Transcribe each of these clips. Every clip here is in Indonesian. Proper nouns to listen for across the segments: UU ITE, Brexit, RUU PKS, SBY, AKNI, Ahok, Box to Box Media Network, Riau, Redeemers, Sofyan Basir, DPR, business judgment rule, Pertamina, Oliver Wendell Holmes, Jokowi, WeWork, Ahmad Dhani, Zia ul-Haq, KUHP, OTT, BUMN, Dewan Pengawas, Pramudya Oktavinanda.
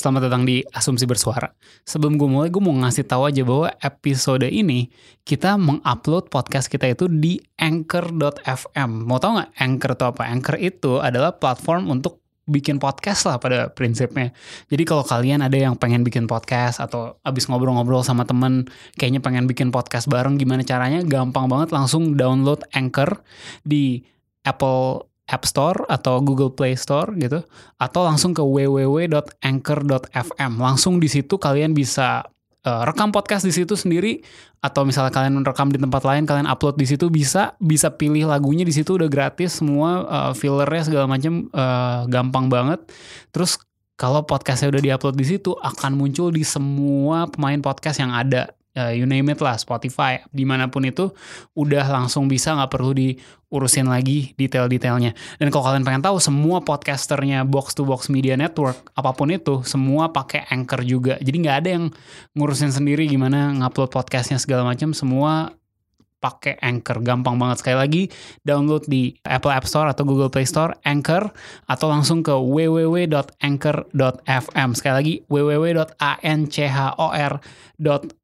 Selamat datang di Asumsi Bersuara. Sebelum gue mulai, gue mau ngasih tahu aja bahwa episode ini kita mengupload podcast kita itu di Anchor.fm. Mau tahu nggak Anchor itu apa? Anchor itu adalah platform untuk bikin podcast lah pada prinsipnya. Jadi kalau kalian ada yang pengen bikin podcast atau abis ngobrol-ngobrol sama temen, kayaknya pengen bikin podcast bareng, gimana caranya? Gampang banget, langsung download Anchor di Apple App Store atau Google Play Store gitu, atau langsung ke www.anchor.fm. langsung di situ kalian bisa rekam podcast di situ sendiri, atau misalnya kalian rekam di tempat lain, kalian upload di situ bisa pilih lagunya di situ, udah gratis semua, fillernya segala macam gampang banget. Terus kalau podcastnya udah diupload di situ akan muncul di semua pemain podcast yang ada. You name it lah, Spotify, dimanapun itu udah langsung bisa, gak perlu diurusin lagi detail-detailnya. Dan kalau kalian pengen tahu semua podcasternya Box to Box Media Network, apapun itu, semua pakai Anchor juga. Jadi gak ada yang ngurusin sendiri gimana ngupload podcastnya segala macam, semua pakai Anchor, gampang banget. Sekali lagi, download di Apple App Store atau Google Play Store, Anchor, atau langsung ke www.anchor.fm. Sekali lagi, www.anchor.fm.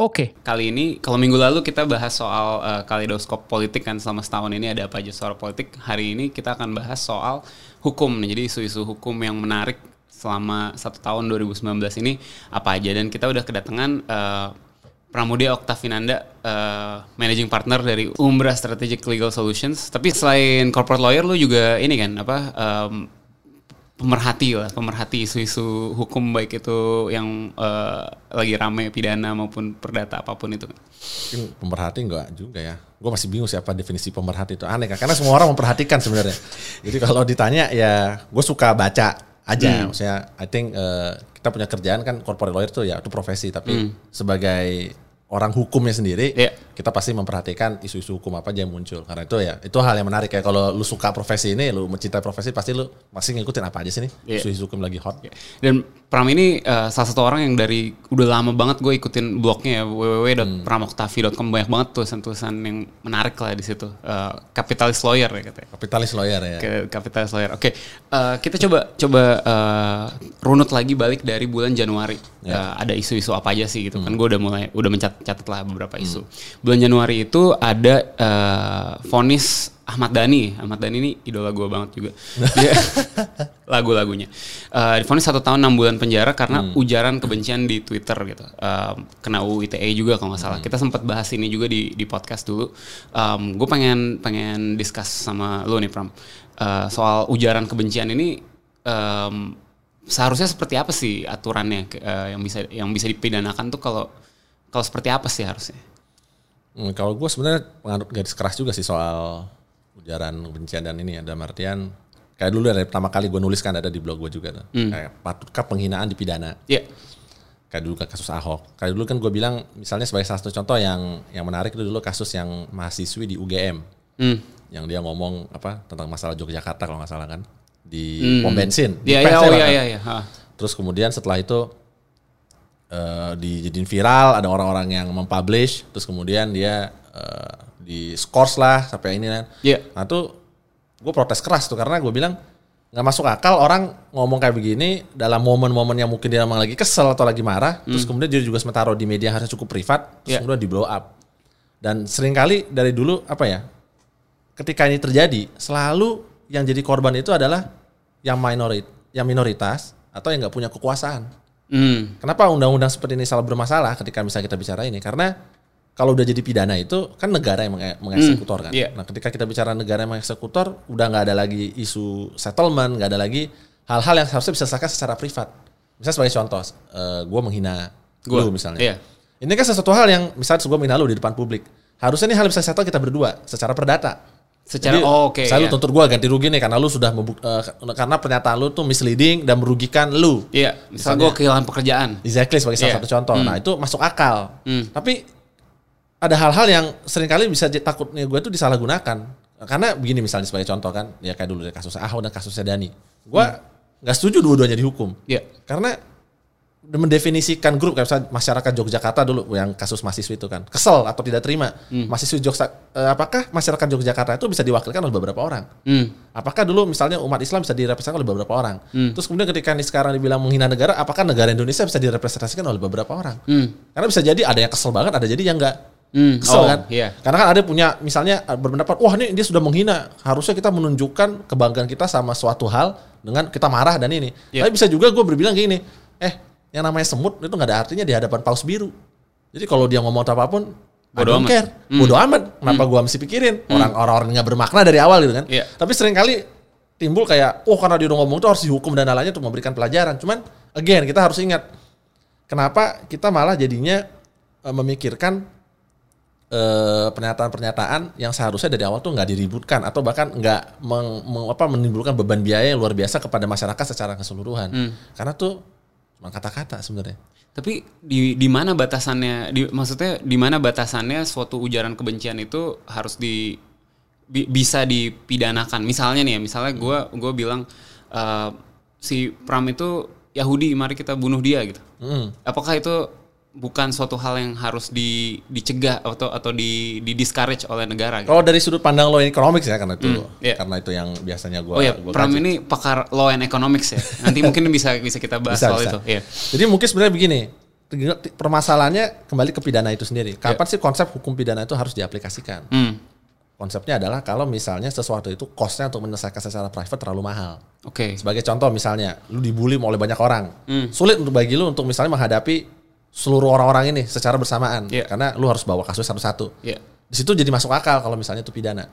Oke. Kali ini, kalau minggu lalu kita bahas soal kaleidoskop politik kan, selama setahun ini ada apa aja soal politik. Hari ini kita akan bahas soal hukum nih. Jadi isu-isu hukum yang menarik selama 1 tahun 2019 ini apa aja. Dan kita udah kedatangan Pramudya Oktavinanda, managing partner dari Umbra Strategic Legal Solutions. Tapi selain corporate lawyer, lu juga ini kan apa? Pemerhati isu-isu hukum, baik itu yang lagi rame pidana maupun perdata apapun itu. Pemerhati enggak juga ya. Gue masih bingung siapa definisi pemerhati itu, aneh kan, karena semua orang memperhatikan sebenarnya. Jadi kalau ditanya ya gue suka baca aja. Maksudnya I think kita punya kerjaan kan, corporate lawyer tuh ya itu profesi, tapi sebagai orang hukumnya sendiri, kita pasti memperhatikan isu-isu hukum apa aja yang muncul. Karena itu ya, itu hal yang menarik. Kayak kalau lu suka profesi ini, lu mencintai profesi, pasti lu masih ngikutin apa aja sih nih, isu-isu hukum lagi hot. Dan Pram ini salah satu orang yang dari udah lama banget gue ikutin blognya ya, www.pramoktavi.com. Banyak banget tulisan-tulisan yang menarik lah di situ. Capitalist lawyer ya katanya. Capitalist lawyer ya. Capitalist lawyer. Oke, kita coba runut lagi balik dari bulan Januari. Ada isu-isu apa aja sih gitu kan? Gue udah mencatatlah beberapa isu. Bulan Januari itu ada vonis Ahmad Dhani. Ahmad Dhani ini idola gue banget juga. Dia, lagu-lagunya. Divonis 1 tahun 6 bulan penjara karena ujaran kebencian di Twitter gitu. Kena UU ITE juga kalau nggak salah. Kita sempat bahas ini juga di podcast dulu. Gue pengen discuss sama lo nih Pram. Soal ujaran kebencian ini seharusnya seperti apa sih aturannya, yang bisa dipidanakan tuh kalau seperti apa sih harusnya? Kalau gue sebenarnya penganut garis keras juga sih soal ujaran kebencian dan ini, ada artian kayak dulu dari pertama kali gue nulis kan ada di blog gue juga tuh. Kayak patutkah penghinaan dipidana? Iya. Yeah. Kayak dulu kasus Ahok. Kayak dulu kan gue bilang misalnya sebagai salah satu contoh yang menarik itu dulu kasus yang mahasiswi di UGM. Yang dia ngomong apa tentang masalah Yogyakarta kalau nggak salah kan, di pom bensin. Iya. Terus kemudian setelah itu dijadiin viral, ada orang-orang yang mempublish, terus kemudian dia di scores lah sampai ini kan. Nah tuh gue protes keras tuh, karena gue bilang nggak masuk akal orang ngomong kayak begini dalam momen-momen yang mungkin dia memang lagi kesel atau lagi marah, terus kemudian dia juga sementara di media harusnya cukup privat, terus kemudian di blow up. Dan seringkali dari dulu apa ya, ketika ini terjadi selalu yang jadi korban itu adalah yang minoritas atau yang nggak punya kekuasaan. Kenapa undang-undang seperti ini selalu bermasalah ketika misalnya kita bicara ini? Karena kalau udah jadi pidana itu kan negara yang mengeksekutor kan. Nah ketika kita bicara negara yang mengeksekutor, udah nggak ada lagi isu settlement, nggak ada lagi hal-hal yang harusnya bisa diselesaikan secara privat. Misalnya sebagai contoh, gue menghina lu misalnya. Ini kan sesuatu hal yang misalnya gue menghina lu di depan publik. Harusnya ini hal bisa settle kita berdua secara perdata. Secara Jadi, tuntut gue ganti rugi nih karena lu sudah karena pernyataan lu tuh misleading dan merugikan lu. Iya. Misal gue kehilangan pekerjaan. Exactly, sebagai salah satu contoh. Nah, itu masuk akal. Tapi ada hal-hal yang seringkali bisa takutnya gue tuh disalahgunakan. Karena begini misalnya sebagai contoh kan, ya kayak dulu kasusnya Ahok dan kasusnya Dhani. Gue enggak setuju dua-duanya dihukum. Iya. Karena mendefinisikan grup kayak misalnya masyarakat Yogyakarta dulu yang kasus mahasiswa itu kan kesel atau tidak terima mahasiswa Yogyakarta, apakah masyarakat Yogyakarta itu bisa diwakilkan oleh beberapa orang, apakah dulu misalnya umat Islam bisa direpresentasikan oleh beberapa orang, terus kemudian ketika ini sekarang dibilang menghina negara, apakah negara Indonesia bisa direpresentasikan oleh beberapa orang, karena bisa jadi ada yang kesel banget, ada jadi yang enggak kesel kan, karena kan ada punya misalnya berpendapat wah ini dia sudah menghina, harusnya kita menunjukkan kebanggaan kita sama suatu hal dengan kita marah dan ini, tapi bisa juga gue berbilang gini, yang namanya semut itu nggak ada artinya di hadapan paus biru. Jadi kalau dia ngomong apapun, bodo amat. Bodo amat. Kenapa gua mesti pikirin? Orang-orang nggak bermakna dari awal gitu kan. Yeah. Tapi seringkali timbul kayak, karena dia udah ngomong itu harus dihukum dan lain-lainnya untuk memberikan pelajaran. Cuman again kita harus ingat, kenapa kita malah jadinya memikirkan pernyataan-pernyataan yang seharusnya dari awal tuh nggak diributkan atau bahkan nggak menimbulkan beban biaya yang luar biasa kepada masyarakat secara keseluruhan. Karena tuh cuma kata-kata sebenarnya. Tapi di mana batasannya? Maksudnya di mana batasannya suatu ujaran kebencian itu harus bisa dipidanakan? Misalnya nih ya, misalnya gue bilang si Pram itu Yahudi, mari kita bunuh dia gitu. Apakah itu bukan suatu hal yang harus dicegah atau di-discourage oleh negara gitu? Kalau dari sudut pandang law and economics ya, karena itu karena itu yang biasanya gue Pram kaji. Ini pakar law and economics ya. Nanti mungkin bisa kita bahas soal itu. Yeah. Jadi mungkin sebenarnya begini, permasalahannya kembali ke pidana itu sendiri. Kapan sih konsep hukum pidana itu harus diaplikasikan? Konsepnya adalah kalau misalnya sesuatu itu cost-nya untuk menyelesaikan secara private terlalu mahal. Oke. Sebagai contoh misalnya, lu dibully oleh banyak orang. Sulit untuk bagi lu untuk misalnya menghadapi seluruh orang-orang ini secara bersamaan, karena lu harus bawa kasus satu-satu. Di situ jadi masuk akal kalau misalnya itu pidana.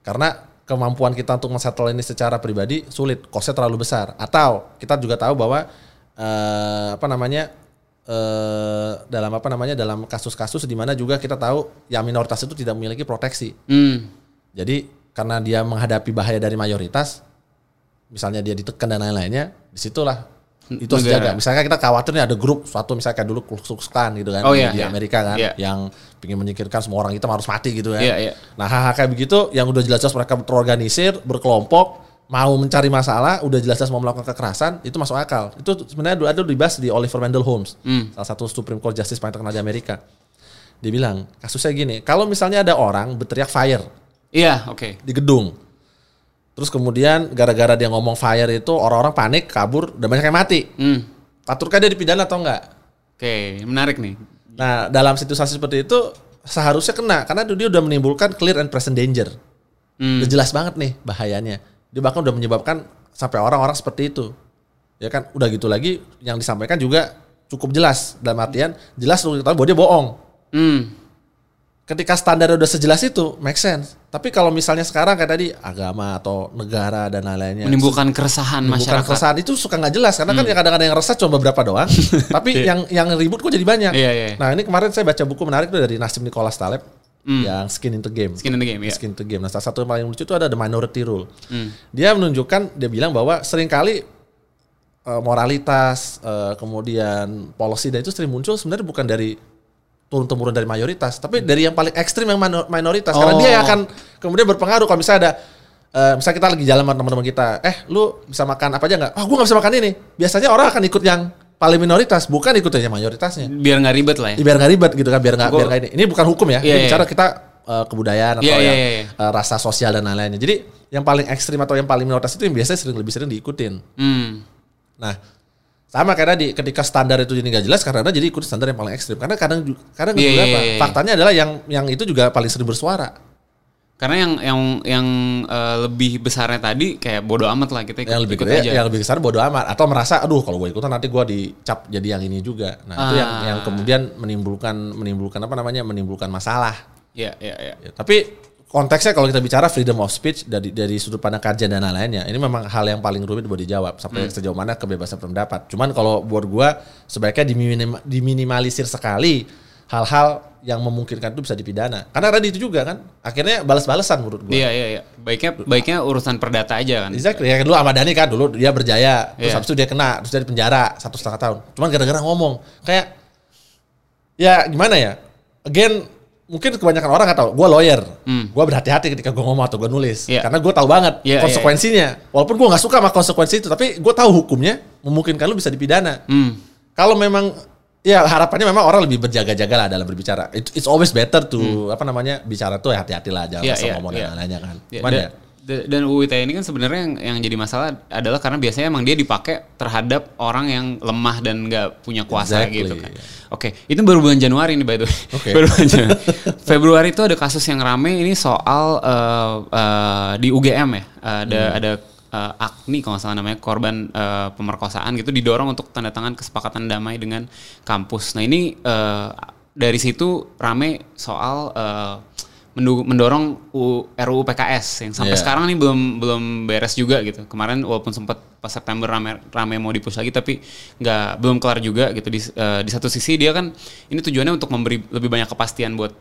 Karena kemampuan kita untuk men-settle ini secara pribadi sulit, cost-nya terlalu besar. Atau kita juga tahu bahwa dalam kasus-kasus di mana juga kita tahu yang minoritas itu tidak memiliki proteksi. Jadi karena dia menghadapi bahaya dari mayoritas, misalnya dia ditekan dan lain-lainnya, disitulah itu harus jaga. Misalnya kita khawatir nih ada grup suatu misalnya dulu Klan gitu kan di Amerika kan yang ingin menyingkirkan semua orang hitam harus mati gitu kan. Nah hal-hal kayak begitu yang udah jelas-jelas mereka terorganisir, berkelompok, mau mencari masalah, udah jelas-jelas mau melakukan kekerasan, itu masuk akal. Itu sebenarnya ada dibahas di Oliver Wendell Holmes, salah satu Supreme Court Justice paling terkenal di Amerika. Dia bilang kasusnya gini, kalau misalnya ada orang berteriak fire, di gedung. Terus kemudian gara-gara dia ngomong fire itu orang-orang panik, kabur, dan banyak yang mati. Patutkah dia dipidana atau enggak? Menarik nih. Nah, dalam situasi seperti itu seharusnya kena karena dia udah menimbulkan clear and present danger. Udah jelas banget nih bahayanya. Dia bahkan udah menyebabkan sampai orang-orang seperti itu. Ya kan, udah gitu lagi yang disampaikan juga cukup jelas dalam artian jelas lu tahu bahwa dia bohong. Ketika standar udah sejelas itu, make sense. Tapi kalau misalnya sekarang kayak tadi agama atau negara dan lain-lainnya menimbulkan keresahan masyarakat. Keresahan itu suka nggak jelas karena kan kadang-kadang yang resah cuma beberapa doang. Tapi yang ribut kok jadi banyak. Nah ini kemarin saya baca buku menarik tuh dari Nassim Nicholas Taleb yang Skin in the Game. Skin in the Game. Nah salah satu yang paling lucu itu ada The Minority Rule. Dia menunjukkan, dia bilang bahwa seringkali moralitas kemudian policy dan itu sering muncul sebenarnya bukan dari turun-temurun dari mayoritas, tapi dari yang paling ekstrim yang minoritas. Karena dia akan kemudian berpengaruh kalau misalnya ada, misalnya kita lagi jalan sama teman-teman kita, lu bisa makan apa aja nggak? Gue nggak bisa makan ini. Biasanya orang akan ikut yang paling minoritas, bukan ikut yang mayoritasnya. Biar nggak ribet lah ya. Biar nggak ribet gitu kan, biar nggak ini. Ini bukan hukum ya, ini bicara kita kebudayaan atau rasa sosial dan lain-lainnya. Jadi yang paling ekstrim atau yang paling minoritas itu yang biasanya lebih sering diikutin. Nah. Sama karena ketika standar itu jadi nggak jelas karena jadi ikut standar yang paling ekstrim karena kadang faktanya adalah yang itu juga paling sering bersuara karena yang lebih besarnya tadi kayak bodo amat lah kita ikut aja yang lebih besar bodo amat atau merasa aduh kalau gue ikutan nanti gue dicap jadi yang ini juga itu yang kemudian menimbulkan masalah tapi konteksnya kalau kita bicara freedom of speech dari sudut pandang kajian dan lainnya, ini memang hal yang paling rumit buat dijawab sampai sejauh mana kebebasan berpendapat. Cuman kalau buat gue sebaiknya diminimalisir sekali hal-hal yang memungkinkan itu bisa dipidana. Karena tadi itu juga kan, akhirnya balas-balasan menurut gue. Iya. Baiknya urusan perdata aja kan. Exactly. Ya, dulu Ahmad Dhani kan dulu dia berjaya, terus habis itu dia kena, terus dia di penjara 1,5 tahun. Cuman gara-gara ngomong kayak, ya gimana ya? Again, mungkin kebanyakan orang nggak tahu. Gue lawyer, gue berhati-hati ketika gue ngomong atau gue nulis, karena gue tahu banget konsekuensinya. Walaupun gue nggak suka sama konsekuensi itu, tapi gue tahu hukumnya memungkinkan lu bisa dipidana. Kalau memang ya harapannya memang orang lebih berjaga-jaga lah dalam berbicara. It's always better to bicara tuh ya hati-hati lah, jangan ngomong dan lain-lainnya kan. Dan UU ITE ini kan sebenarnya yang jadi masalah adalah karena biasanya emang dia dipakai terhadap orang yang lemah dan nggak punya kuasa gitu kan. Oke, itu baru bulan Januari nih by the way. Baru bulan Januari. Februari itu ada kasus yang rame ini soal di UGM ya. Ada AKNI kalau nggak salah namanya, korban pemerkosaan gitu, didorong untuk tanda tangan kesepakatan damai dengan kampus. Nah ini dari situ rame soal mendorong RUU PKS yang sampai sekarang nih belum beres juga gitu. Kemarin walaupun sempat pas September rame mau dipush lagi, tapi belum kelar juga gitu. Di satu sisi dia kan ini tujuannya untuk memberi lebih banyak kepastian buat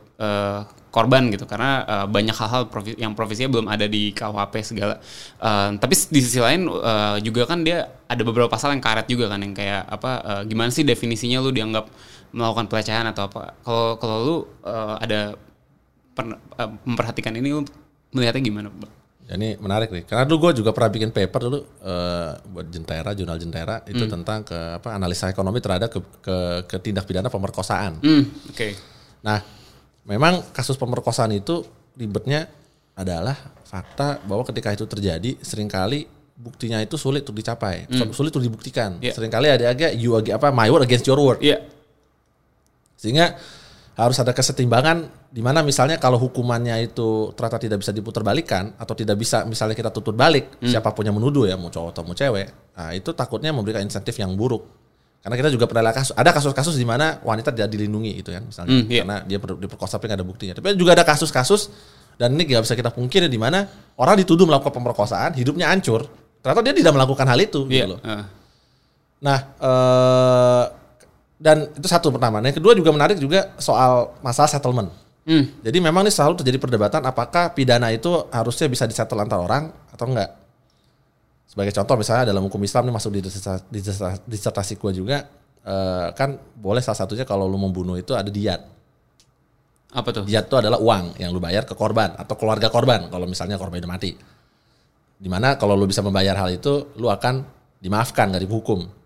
korban gitu, karena banyak hal-hal yang provisinya belum ada di KUHP segala. Tapi di sisi lain juga kan dia ada beberapa pasal yang karet juga kan, yang kayak apa, gimana sih definisinya lu dianggap melakukan pelecehan atau apa. Kalau lu ada memperhatikan ini, lu melihatnya gimana? Ya, ini menarik nih, karena dulu gue juga pernah bikin paper dulu buat Jentera, jurnal Jentera itu tentang analisa ekonomi terhadap ke tindak pidana pemerkosaan. Oke. Nah, memang kasus pemerkosaan itu ribetnya adalah fakta bahwa ketika itu terjadi seringkali buktinya itu sulit untuk dicapai, sulit untuk dibuktikan. Seringkali ada my word against your word. Sehingga harus ada kesetimbangan di mana misalnya kalau hukumannya itu ternyata tidak bisa diputarbalikan atau tidak bisa misalnya kita tuntut balik siapapun yang menuduh ya, mau cowok atau mau cewek, nah itu takutnya memberikan insentif yang buruk. Karena kita juga pernah ada kasus-kasus di mana wanita tidak dilindungi gitu kan misalnya karena dia diperkosa tapi nggak ada buktinya. Tapi juga ada kasus-kasus, dan ini nggak bisa kita pungkiri, di mana orang dituduh melakukan pemerkosaan, hidupnya hancur, ternyata dia tidak melakukan hal itu gitu loh. Nah dan itu satu pertama. Yang kedua juga menarik juga soal masalah settlement. Jadi memang ini selalu terjadi perdebatan apakah pidana itu harusnya bisa disettle antar orang atau enggak. Sebagai contoh misalnya dalam hukum Islam ini masuk di disertasi gue juga, kan boleh salah satunya kalau lu membunuh itu ada diyat. Apa tuh? Diyat itu adalah uang yang lu bayar ke korban atau keluarga korban kalau misalnya korban udah mati. Dimana kalau lu bisa membayar hal itu, lu akan dimaafkan, gak dihukum.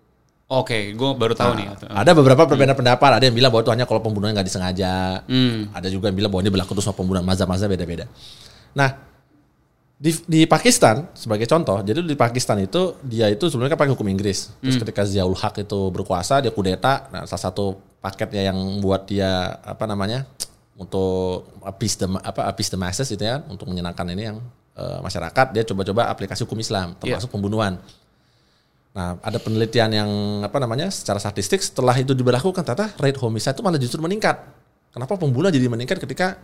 Oke, gue baru tahu nih. Ada beberapa perbedaan pendapat. Ada yang bilang bahwa itu hanya kalau pembunuhan nggak disengaja. Ada juga yang bilang bahwa ini berlaku terus sama pembunuhan mazhab-mazhab beda-beda. Nah, di Pakistan sebagai contoh, jadi di Pakistan itu dia itu sebenarnya kan pakai hukum Inggris. Terus ketika Zia ul-Haq itu berkuasa, dia kudeta. Nah, salah satu paketnya yang buat dia untuk appease the masses gitu ya, untuk menyenangkan ini yang masyarakat, dia coba-coba aplikasi hukum Islam termasuk pembunuhan. Nah, ada penelitian yang secara statistik setelah itu diberlakukan ternyata rate homicide itu malah justru meningkat. Kenapa pembunuhan jadi meningkat ketika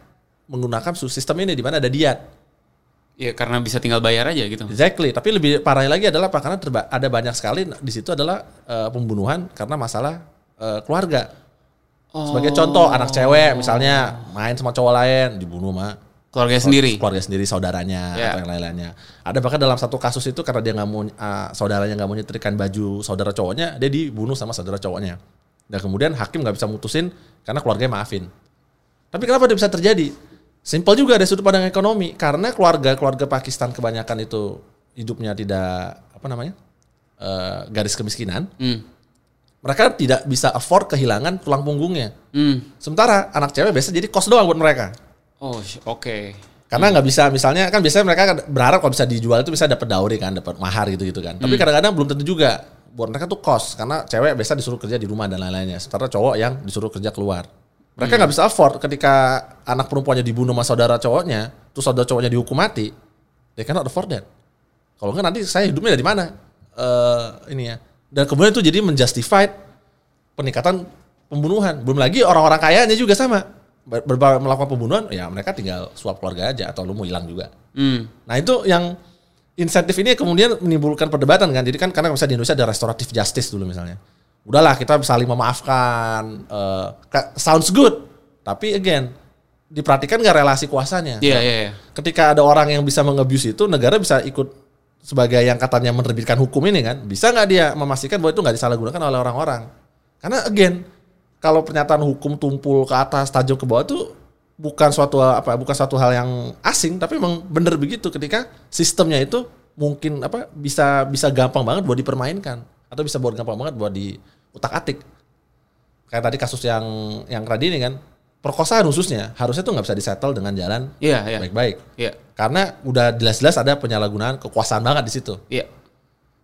menggunakan sistem ini di mana ada diat? Ya karena bisa tinggal bayar aja gitu. Exactly. Tapi lebih parah lagi adalah apa? Karena ada banyak sekali di situ adalah pembunuhan karena masalah keluarga. Sebagai contoh, anak cewek misalnya main sama cowok lain dibunuh mah keluarga sendiri, saudaranya atau yang lain-lainnya. Ada bahkan dalam satu kasus itu karena dia nggak mau saudaranya nggak mau nyetrikan baju saudara cowoknya, dia dibunuh sama saudara cowoknya. Dan kemudian hakim nggak bisa mutusin karena keluarganya maafin. Tapi kenapa dia bisa terjadi? Simpel juga dari sudut pandang ekonomi, karena keluarga Pakistan kebanyakan itu hidupnya tidak garis kemiskinan. Mereka tidak bisa afford kehilangan tulang punggungnya. Sementara anak cewek biasa jadi kos doang buat mereka. Karena nggak bisa, misalnya kan biasanya mereka berharap kalau bisa dijual itu bisa dapat dowry kan, dapat mahar gitu kan. Tapi kadang-kadang belum tentu juga. Buat mereka tuh kos, karena cewek biasa disuruh kerja di rumah dan lain-lainnya. Sementara cowok yang disuruh kerja keluar. Mereka nggak bisa afford ketika anak perempuannya dibunuh sama saudara cowoknya, terus saudara cowoknya dihukum mati. They cannot afford that. Kalau nggak nanti saya hidupnya dari mana? Dan kemudian itu jadi menjustified peningkatan pembunuhan. Belum lagi orang-orang kayanya juga sama. Melakukan pembunuhan, ya mereka tinggal suap keluarga aja atau lu mau hilang juga. Nah itu yang insentif ini kemudian menimbulkan perdebatan kan. Jadi kan karena misalnya di Indonesia ada restoratif justice dulu misalnya. Udahlah kita saling memaafkan. Sounds good. Tapi again, diperhatikan nggak relasi kuasanya. Iya, yeah, iya. Yeah. Ketika ada orang yang bisa menge-abuse itu, negara bisa ikut sebagai yang katanya menerbitkan hukum ini kan. Bisa nggak dia memastikan bahwa itu nggak disalahgunakan oleh orang-orang? Karena again, kalau pernyataan hukum tumpul ke atas, tajam ke bawah tuh bukan suatu hal yang asing, tapi memang benar begitu ketika sistemnya itu mungkin bisa gampang banget buat dipermainkan atau bisa buat gampang banget buat diutak-atik. Kayak tadi kasus yang tadi ini kan, perkosaan khususnya harusnya tuh nggak bisa disettle dengan jalan baik-baik, karena udah jelas-jelas ada penyalahgunaan kekuasaan banget di situ.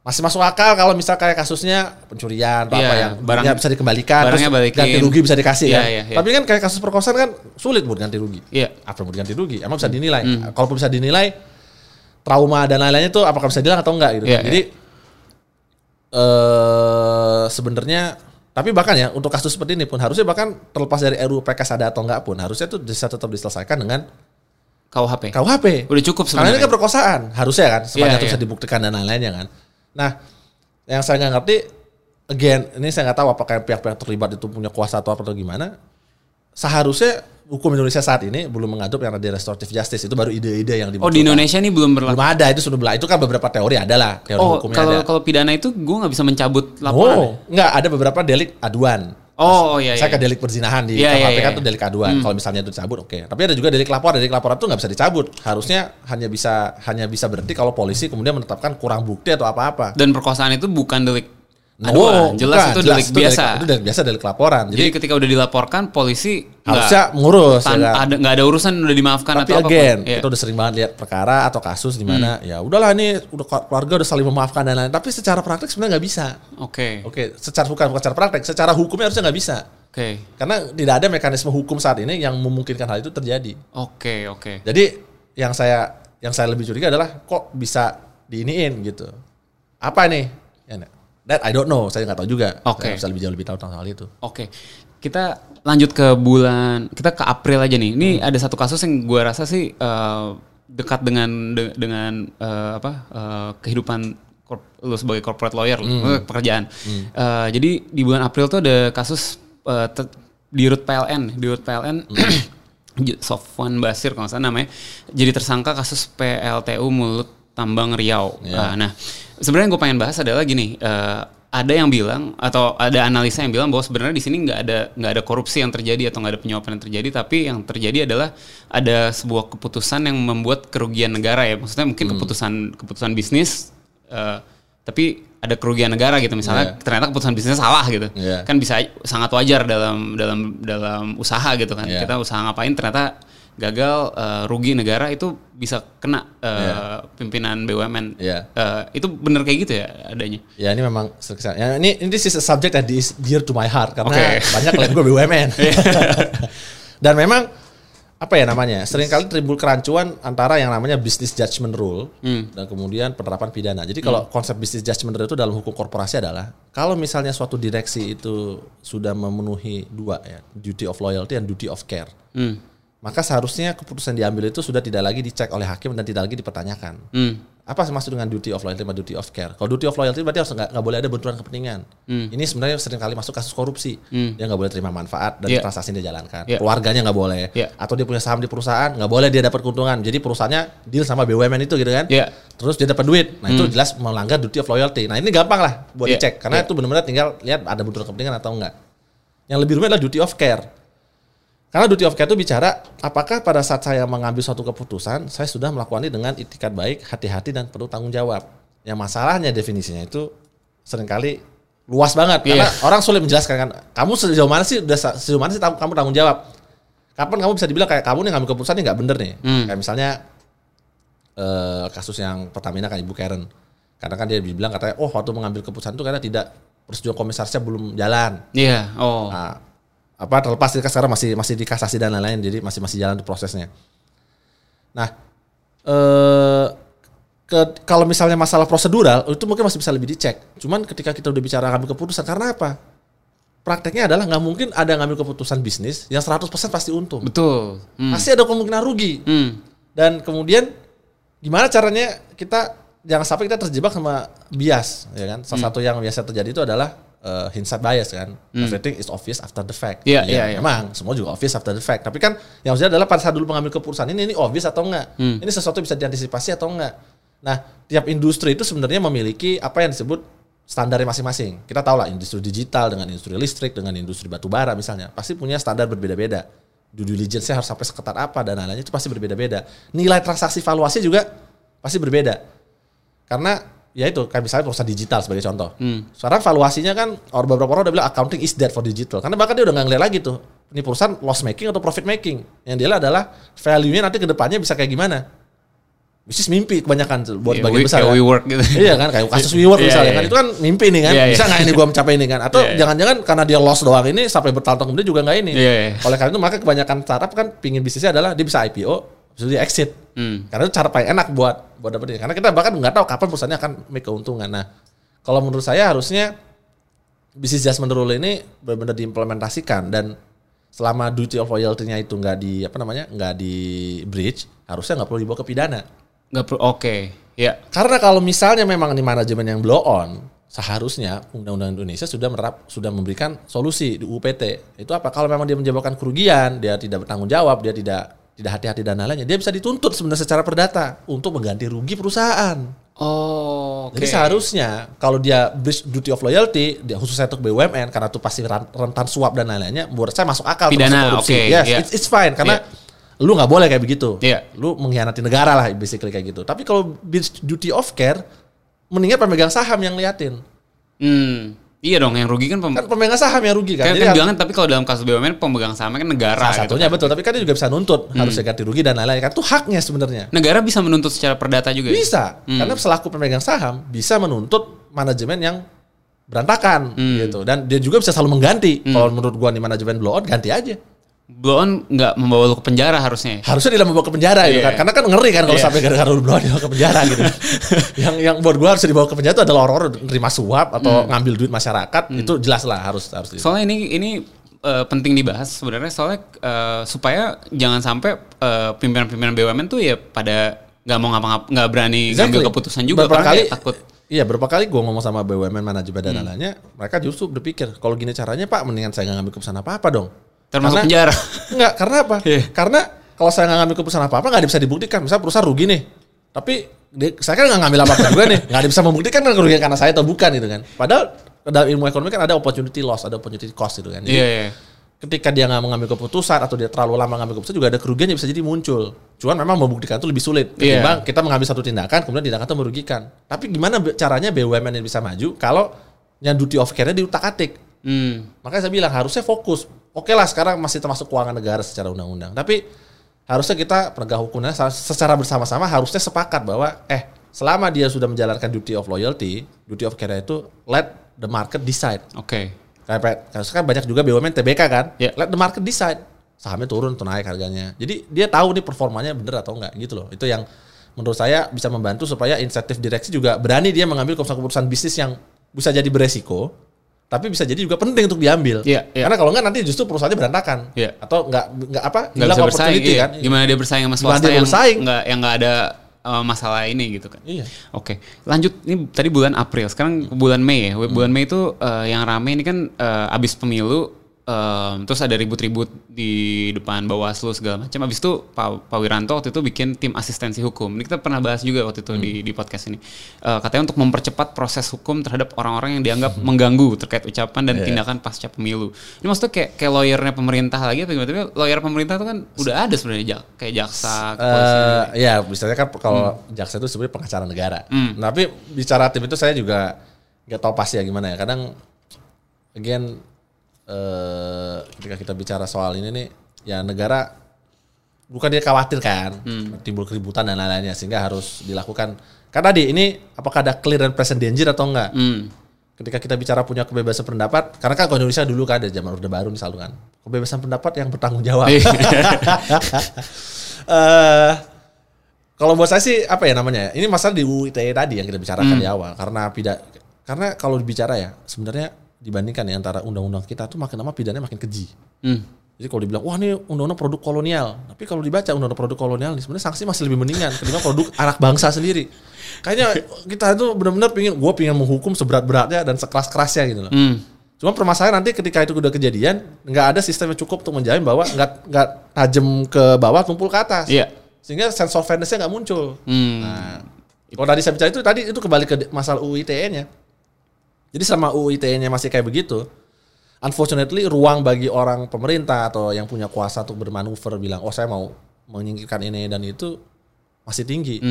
Masih masuk akal kalau misal kayak kasusnya pencurian atau yang barangnya bisa dikembalikan, terus ganti rugi bisa dikasih kan. Tapi kan kayak kasus perkosaan kan sulit buat ganti rugi. Apa buat ganti rugi? Emang bisa dinilai? Kalau bisa dinilai, trauma dan lain-lainnya itu apakah bisa dibilang atau enggak gitu? Jadi sebenarnya, tapi bahkan ya untuk kasus seperti ini pun harusnya bahkan terlepas dari RUU PKS ada atau enggak pun harusnya itu bisa tetap diselesaikan dengan KUHP. Udah cukup sebenarnya. Karena ini kan perkosaan harusnya kan semuanya bisa dibuktikan dan lain-lainnya kan. Nah, yang saya nggak ngerti, again ini saya nggak tahu apakah pihak-pihak terlibat itu punya kuasa atau gimana. Seharusnya hukum Indonesia saat ini belum mengadop yang ada restoratif justice, itu baru ide-ide yang dibutuhkan. Oh, di Indonesia ini belum berlaku. Belum ada, itu sudah berlaku. Itu kan beberapa teori adalah teori hukumnya kalau, ada. Kalau pidana itu gue nggak bisa mencabut laporan. Oh, nggak, ada beberapa delik aduan. Oh, iya. Saya ke delik perzinahan di KPK itu delik aduan. Kalau misalnya itu dicabut, oke. Tapi ada juga delik laporan itu nggak bisa dicabut. Harusnya hanya bisa berhenti kalau polisi kemudian menetapkan kurang bukti atau apa-apa. Dan perkosaan itu bukan delik aduan, jelas bukan. Itu delik biasa. Itu delik biasa, delik laporan. Jadi ketika udah dilaporkan, polisi harusnya ngurus. Nggak ada urusan, udah dimaafkan tapi atau apapun. Tapi kita udah sering banget lihat perkara atau kasus di mana ya udahlah ini udah keluarga udah saling memaafkan dan lain-lain. Tapi secara praktek sebenarnya nggak bisa. Oke. Secara bukan secara praktek, secara hukumnya harusnya nggak bisa. Oke. Karena tidak ada mekanisme hukum saat ini yang memungkinkan hal itu terjadi. Oke. Jadi yang saya lebih curiga adalah kok bisa diiniin gitu. Apa nih? That I don't know, saya nggak tahu juga. Saya bisa lebih jauh tahu tentang hal itu. Oke. Kita lanjut ke April aja nih. Ini ada satu kasus yang gue rasa sih dekat dengan kehidupan lo sebagai corporate lawyer, pekerjaan. Jadi di bulan April tuh ada kasus di rut PLN. Sofyan Basir kalau nggak salah namanya. Jadi tersangka kasus PLTU mulut tambang Riau. Nah, sebenarnya gue pengen bahas adalah gini, ada yang bilang atau ada analisa yang bilang bahwa sebenarnya di sini nggak ada korupsi yang terjadi atau nggak ada penyuapan yang terjadi, tapi yang terjadi adalah ada sebuah keputusan yang membuat kerugian negara ya, maksudnya mungkin keputusan bisnis, tapi ada kerugian negara gitu misalnya. Ternyata keputusan bisnisnya salah gitu, kan bisa sangat wajar dalam usaha gitu kan, kita usaha ngapain ternyata gagal, rugi negara itu bisa kena pimpinan BUMN. Itu benar kayak gitu ya adanya. Ya ini memang ini is a subject that is dear to my heart karena banyak klien gue BUMN. Dan memang seringkali timbul kerancuan antara yang namanya business judgment rule dan kemudian penerapan pidana. Jadi kalau konsep business judgment rule itu dalam hukum korporasi adalah kalau misalnya suatu direksi itu sudah memenuhi dua ya, duty of loyalty and duty of care. Maka seharusnya keputusan diambil itu sudah tidak lagi dicek oleh hakim dan tidak lagi dipertanyakan. Apa maksud dengan duty of loyalty sama duty of care? Kalau duty of loyalty berarti harus nggak boleh ada benturan kepentingan. Ini sebenarnya seringkali masuk kasus korupsi. Dia nggak boleh terima manfaat dari transaksi yang dia jalankan. Keluarganya nggak boleh. Atau dia punya saham di perusahaan, nggak boleh dia dapat keuntungan. Jadi perusahaannya deal sama BUMN itu gitu kan. Terus dia dapat duit. Nah itu jelas melanggar duty of loyalty. Nah ini gampang lah buat dicek. Karena itu benar-benar tinggal lihat ada benturan kepentingan atau enggak. Yang lebih rumit adalah duty of care. Karena duty of care itu bicara apakah pada saat saya mengambil suatu keputusan saya sudah melakukannya dengan itikad baik, hati-hati dan penuh tanggung jawab. Yang masalahnya definisinya itu seringkali luas banget karena orang sulit menjelaskan kan. Kamu sejauh mana sih kamu tanggung jawab? Kapan kamu bisa dibilang kayak kamu nih ngambil keputusannya nggak bener nih? Kayak misalnya kasus yang Pertamina kan Ibu Karen. Karena kan dia bilang katanya waktu mengambil keputusan itu karena tidak persetujuan komisarisnya belum jalan. Nah, terlepas itu sekarang masih dikasasi dan lain-lain, jadi masih jalan prosesnya. Nah, kalau misalnya masalah prosedural itu mungkin masih bisa lebih dicek. Cuman ketika kita udah bicara ngambil keputusan, karena apa? Prakteknya adalah nggak mungkin ada ngambil keputusan bisnis yang 100% pasti untung. Betul. Pasti ada kemungkinan rugi. Dan kemudian gimana caranya kita jangan sampai kita terjebak sama bias, ya kan? Salah satu yang biasa terjadi itu adalah hindsight bias kan. Everything is obvious after the fact. Memang semua juga obvious after the fact. Tapi kan yang maksudnya adalah pada saat dulu mengambil keputusan ini obvious atau enggak? Ini sesuatu bisa diantisipasi atau enggak? Nah, tiap industri itu sebenarnya memiliki apa yang disebut standarnya masing-masing. Kita tahu lah industri digital dengan industri listrik dengan industri batu bara misalnya, pasti punya standar berbeda-beda. Due diligence-nya harus sampai seketat apa dan lain-lainnya itu pasti berbeda-beda. Nilai transaksi valuasi juga pasti berbeda. Karena ya itu, kan misalnya perusahaan digital sebagai contoh. Sekarang valuasinya kan, orang beberapa orang udah bilang accounting is dead for digital. Karena bahkan dia udah gak ngeliat lagi tuh, ini perusahaan loss making atau profit making. Yang dia adalah value-nya nanti ke depannya bisa kayak gimana. Bisnis mimpi kebanyakan tuh, buat bagian besar. Kayak WeWork gitu. Iya kan, kayak kasus WeWork misalnya. Kan itu kan mimpi nih kan, bisa gak ini gue mencapai ini kan. Atau jangan-jangan karena dia loss doang ini, sampai bertahun-tahun kemudian juga gak ini. Oleh karena itu maka kebanyakan startup kan pingin bisnisnya adalah dia bisa IPO, jadi exit. Karena itu cara paling enak buat dapetin. Karena kita bahkan nggak tahu kapan perusahaannya akan make keuntungan. Nah, kalau menurut saya harusnya business judgment rule ini benar-benar diimplementasikan, dan selama duty of loyalty-nya itu nggak di nggak di breach, harusnya nggak perlu dibawa ke pidana. Nggak perlu. Oke. Karena kalau misalnya memang di manajemen yang blow on, seharusnya undang-undang Indonesia sudah memberikan solusi di UPT. Itu apa? Kalau memang dia menyebabkan kerugian, dia tidak bertanggung jawab, dia tidak hati-hati dan lainnya, dia bisa dituntut sebenarnya secara perdata untuk mengganti rugi perusahaan. Jadi seharusnya kalau dia breach duty of loyalty, dia khususnya untuk BUMN karena itu pasti rentan suap dan lain-lainnya, menurut saya masuk akal pidana, korupsi. It's fine karena lu nggak boleh kayak begitu. Lu mengkhianati negara lah basically kayak gitu. Tapi kalau breach duty of care, mendingan pemegang saham yang liatin. Iya dong, yang rugi kan pemegang saham yang rugi kan. Jadi kan bilangan, tapi kalau dalam kasus BUMN pemegang sahamnya kan negara. Salah satunya gitu kan. Betul, tapi kan dia juga bisa nuntut, harus ganti rugi dan lain-lain kan. Itu haknya sebenarnya. Negara bisa menuntut secara perdata juga. Bisa, karena selaku pemegang saham bisa menuntut manajemen yang berantakan gitu. Dan dia juga bisa selalu mengganti. Kalau menurut gua nih manajemen blow on, ganti aja. Blow on nggak membawa lu ke penjara harusnya. Harusnya tidak membawa ke penjara gitu kan. Karena kan ngeri kan kalau sampai gara-gara lu blow on dibawa ke penjara gitu. yang buat gue harus dibawa ke penjara itu adalah orang-orang nerima suap atau ngambil duit masyarakat, itu jelas lah harus. Soalnya ini penting dibahas sebenarnya, soalnya supaya jangan sampai pimpinan-pimpinan BUMN tuh ya pada nggak mau ngapa-ngapa, nggak berani ngambil keputusan juga karena kali takut. Iya, berapa kali gue ngomong sama BUMN manajemen dan lainnya, mereka justru berpikir kalau gini caranya Pak, mendingan saya nggak ngambil keputusan apa-apa dong. Termasuk penjara. Enggak, karena apa? Karena kalau saya nggak ngambil keputusan apa-apa, nggak bisa dibuktikan. Misalnya perusahaan rugi nih, tapi saya kan nggak ngambil apa-apa juga nih, nggak bisa membuktikan kan kerugian karena saya atau bukan gitu kan. Padahal dalam ilmu ekonomi kan ada opportunity loss, ada opportunity cost gitu kan. Jadi ketika dia nggak mengambil keputusan atau dia terlalu lama ngambil keputusan, juga ada kerugian yang bisa jadi muncul. Cuman memang membuktikan itu lebih sulit ketimbang kita mengambil satu tindakan kemudian tindakan itu merugikan. Tapi gimana caranya BUMN bisa maju kalau yang duty of care-nya diutak-atik? Makanya saya bilang harusnya fokus. Oke lah, sekarang masih termasuk keuangan negara secara undang-undang, tapi harusnya kita penegak hukumnya secara bersama-sama harusnya sepakat bahwa selama dia sudah menjalankan duty of loyalty, duty of care itu let the market decide. Kayak kan banyak juga BUMN TBK kan, let the market decide, sahamnya turun atau naik harganya, jadi dia tahu nih performanya bener atau enggak gitu loh. Itu yang menurut saya bisa membantu supaya insentif direksi juga berani dia mengambil keputusan bisnis yang bisa jadi beresiko. Tapi bisa jadi juga penting untuk diambil, karena kalau nggak nanti justru perusahaannya berantakan, atau nggak bisa bersaing, kan? Gimana dia bersaing sama swasta yang nggak ada masalah ini gitu kan? Oke, lanjut. Ini tadi bulan April, sekarang bulan Mei ya. Bulan Mei itu yang rame ini kan abis pemilu, terus ada ribut-ribut di depan Bawaslu segala macam. Abis itu Pak Wiranto waktu itu bikin tim asistensi hukum. Ini kita pernah bahas juga waktu itu di podcast ini. Katanya untuk mempercepat proses hukum terhadap orang-orang yang dianggap mengganggu terkait ucapan dan tindakan pasca pemilu. Ini maksudnya kayak lawyernya pemerintah lagi apa gimana? Tapi lawyer pemerintah itu kan udah ada sebenarnya, kayak jaksa, polisi. Ya, misalnya kan kalau jaksa itu sebenarnya pengacara negara. Tapi bicara tim itu saya juga nggak tahu pasti ya gimana ya. Kadang ketika kita bicara soal ini nih, ya negara bukan dia khawatir kan timbul keributan dan lain-lainnya sehingga harus dilakukan. Karena tadi ini apakah ada clear and present danger atau enggak? Ketika kita bicara punya kebebasan pendapat, karena kan Indonesia dulu kan ada zaman Orde Baru misalnya kan, kebebasan pendapat yang bertanggung jawab. Kalau buat saya sih apa ya namanya? Ini masalah di UU ITE tadi yang kita bicarakan di awal, karena kalau dibicara ya sebenarnya dibandingkan ya antara undang-undang kita tuh makin lama pidananya makin keji. Jadi kalau dibilang, wah ini undang-undang produk kolonial. Tapi kalau dibaca undang-undang produk kolonial, sebenarnya sanksi masih lebih mendingan ketimbang produk anak bangsa sendiri. Kayaknya kita itu benar-benar gue pengen menghukum seberat-beratnya dan sekeras-kerasnya gitu loh. Hmm. Cuma permasalahan nanti ketika itu udah kejadian, gak ada sistem yang cukup untuk menjamin bahwa gak tajam ke bawah, tumpul ke atas. Yeah. Sehingga sense of fairness-nya gak muncul. Hmm. Nah, kalau tadi saya bicara itu, tadi itu kembali ke masalah UU ITE-nya. Jadi sama UU ITE-nya masih kayak begitu, unfortunately ruang bagi orang pemerintah atau yang punya kuasa untuk bermanuver bilang oh saya mau menyingkirkan ini dan itu masih tinggi.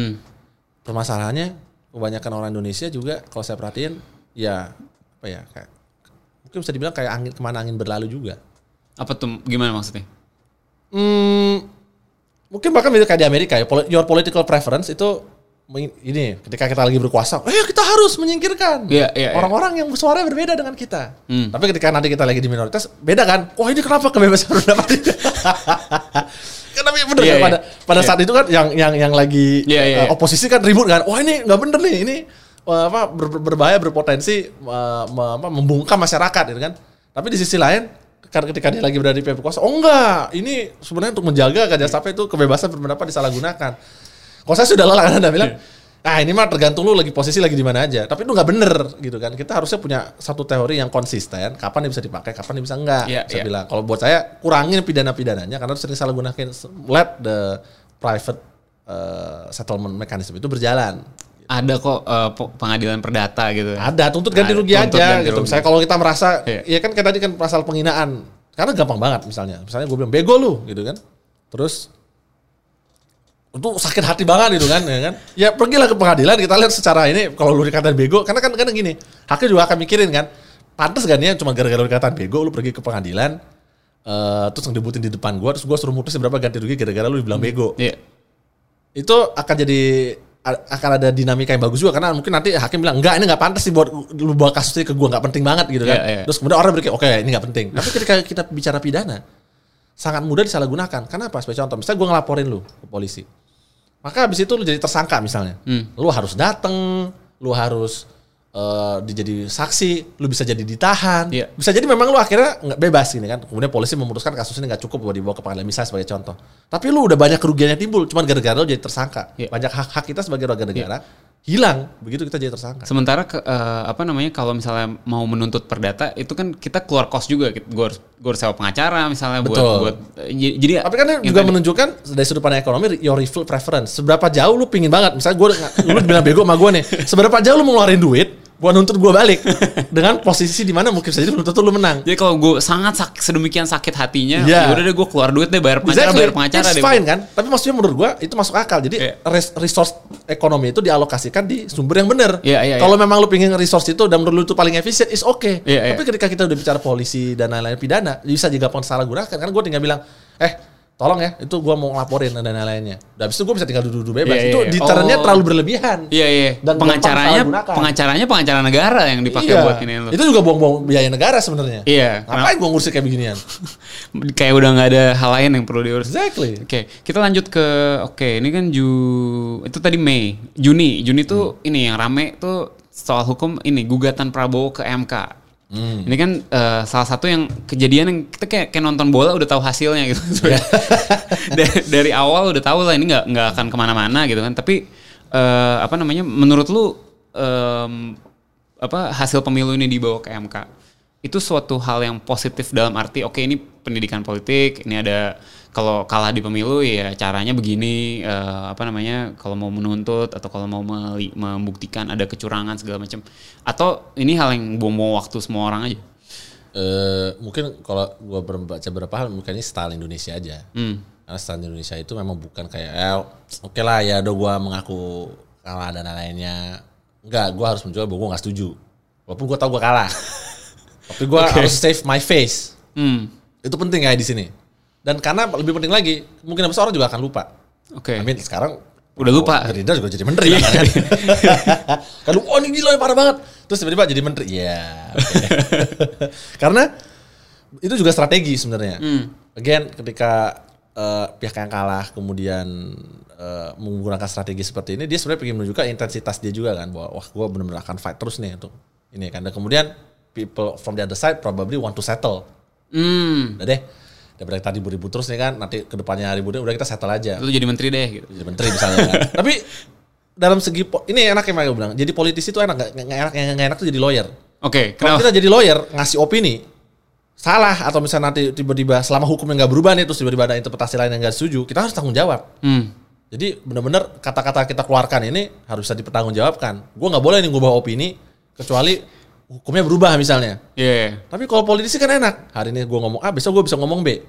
Permasalahannya kebanyakan orang Indonesia juga kalau saya perhatiin ya apa ya kayak mungkin bisa dibilang kayak angin kemana angin berlalu juga. Apa tuh gimana maksudnya? Mungkin bahkan kayak di Amerika ya, your political preference itu ini ketika kita lagi berkuasa, kita harus menyingkirkan orang-orang yang suaranya berbeda dengan kita. Tapi ketika nanti kita lagi di minoritas, beda kan? Wah ini kenapa kebebasan berpendapat? Karena bener kan pada saat itu kan yang lagi oposisi kan ribut kan? Wah ini nggak bener nih, ini berbahaya berpotensi membungkam masyarakat, gitu kan? Tapi di sisi lain, ketika dia lagi berada di pihak berkuasa, oh enggak, ini sebenarnya untuk menjaga jangan sampai itu kebebasan berpendapat disalahgunakan. Kalau saya sudah lelah kan Anda bilang, nah ini mah tergantung lu lagi posisi lagi di mana aja. Tapi itu nggak bener gitu kan. Kita harusnya punya satu teori yang konsisten. Kapan dia bisa dipakai, kapan dia bisa enggak. Saya bilang, kalau buat saya kurangin pidana-pidananya karena sering salah gunakan. Let the private settlement mechanism itu berjalan. Ada kok pengadilan perdata gitu. Ada, tuntut ganti rugi aja gitu. Misalnya kalau kita merasa, ya kan kayak tadi kan pasal penghinaan. Karena gampang banget misalnya gue bilang bego lu gitu kan. Terus itu sakit hati banget gitu kan, ya kan? Ya pergilah ke pengadilan kita lihat secara ini kalau lu dikatain bego, karena kan kadang gini, hakim juga akan mikirin kan, pantas gak nih cuma gara-gara lu dikatain bego, lu pergi ke pengadilan, terus ngedebutin di depan gua, terus gua suruh mutusin berapa ganti rugi gara-gara lu dibilang bego. Itu akan ada dinamika yang bagus juga karena mungkin nanti hakim bilang enggak ini nggak pantas sih buat lu bawa kasusnya ke gua nggak penting banget gitu kan, terus kemudian orang berpikir oke, ini nggak penting. Tapi ketika kita bicara pidana, sangat mudah disalahgunakan. Kenapa? Sebagai contoh, misalnya gua ngelaporin lu ke polisi. Maka abis itu lu jadi tersangka misalnya, lu harus datang, lu harus dijadi saksi, lu bisa jadi ditahan, bisa jadi memang lu akhirnya nggak bebas gini kan. Kemudian polisi memutuskan kasus ini nggak cukup buat dibawa ke pengadilan misalnya sebagai contoh. Tapi lu udah banyak kerugiannya timbul, cuman gara-gara lu jadi tersangka, banyak hak-hak kita sebagai warga negara hilang begitu kita jadi tersangka. Sementara kalau misalnya mau menuntut perdata itu kan kita keluar kos juga, gue harus sewa pengacara misalnya. Betul. buat jadi. Tapi kan juga menunjukkan dari sudut pandang ekonomi your real preference. Seberapa jauh lu pingin banget misalnya lu bilang bego sama gue nih. Seberapa jauh lu ngeluarin duit buat nuntut gue balik dengan posisi di mana mungkin saja nuntut lu menang. Jadi kalau gue sangat sedemikian sakit hatinya, yaudah deh gue keluar duit deh bayar pengacara deh. It's fine kan? Tapi maksudnya menurut gue itu masuk akal. Jadi resource ekonomi itu dialokasikan di sumber yang benar. Kalau memang lu pingin resource itu dan menurut lu itu paling efisien, it's okay. Tapi ketika kita udah bicara polisi dan lain-lain pidana, bisa juga pun salah gunakan. Karena gue tinggal bilang, tolong ya, itu gue mau ngelaporin dan lain-lainnya. Dan abis itu gue bisa tinggal duduk-duduk bebas. Deterannya terlalu berlebihan. Dan pengacaranya negara yang dipakai buat ini loh. Itu juga buang-buang biaya negara sebenarnya. Ngapain gue ngurusin kayak beginian? Kayak udah nggak ada hal lain yang perlu diurus. Exactly. Oke, kita lanjut ke ini kan itu tadi Juni tuh ini yang rame tuh soal hukum ini gugatan Prabowo ke MK. Ini kan salah satu yang kejadian yang kita kayak nonton bola udah tahu hasilnya gitu. Dari awal udah tahu lah ini nggak akan kemana-mana gitu kan. Tapi menurut lu hasil pemilu ini dibawa ke MK itu suatu hal yang positif dalam arti ini pendidikan politik, ini ada kalau kalah di pemilu ya caranya begini, kalau mau menuntut atau kalau mau membuktikan ada kecurangan segala macam, atau ini hal yang buang-buang waktu semua orang aja? Mungkin kalau gue baca beberapa hal mungkin ini style Indonesia aja. Karena style Indonesia itu memang bukan kayak oke lah ya udah gue mengaku kalah dan lainnya. Enggak, gue harus mencoba bahwa gue gak setuju walaupun gue tahu gue kalah. Tapi gue harus save my face. Itu penting kayak di sini. Dan karena lebih penting lagi, mungkin besar orang juga akan lupa. I mean, sekarang udah lupa. Gerindra juga jadi menteri. Kalau ini gila parah banget. Terus tiba-tiba jadi menteri. Karena itu juga strategi sebenarnya. Again, ketika pihak yang kalah kemudian menggunakan strategi seperti ini, dia sebenarnya ingin menunjukkan intensitas dia juga kan, bahwa wah gue benar-benar akan fight terus nih untuk ini kan. Dan kemudian people from the other side probably want to settle. Udah deh. daripada tadi beribu terus nih kan, nanti kedepannya ributnya udah kita settle aja. Lu jadi menteri deh gitu. Jadi menteri misalnya kan. Tapi dalam segi ini enaknya yang gue bilang, jadi politisi itu enak, enggak enak tuh jadi lawyer. Oke, kalau kita jadi lawyer ngasih opini salah atau misalnya nanti tiba-tiba selama hukum yang nggak berubah nih terus tiba-tiba ada interpretasi lain yang nggak setuju, kita harus tanggung jawab. Jadi benar-benar kata-kata kita keluarkan ini harus bisa dipertanggungjawabkan. Gue nggak boleh nih ngubah opini kecuali hukumnya berubah misalnya. Tapi kalau politisi kan enak, hari ini gue ngomong A, besok gue bisa ngomong B.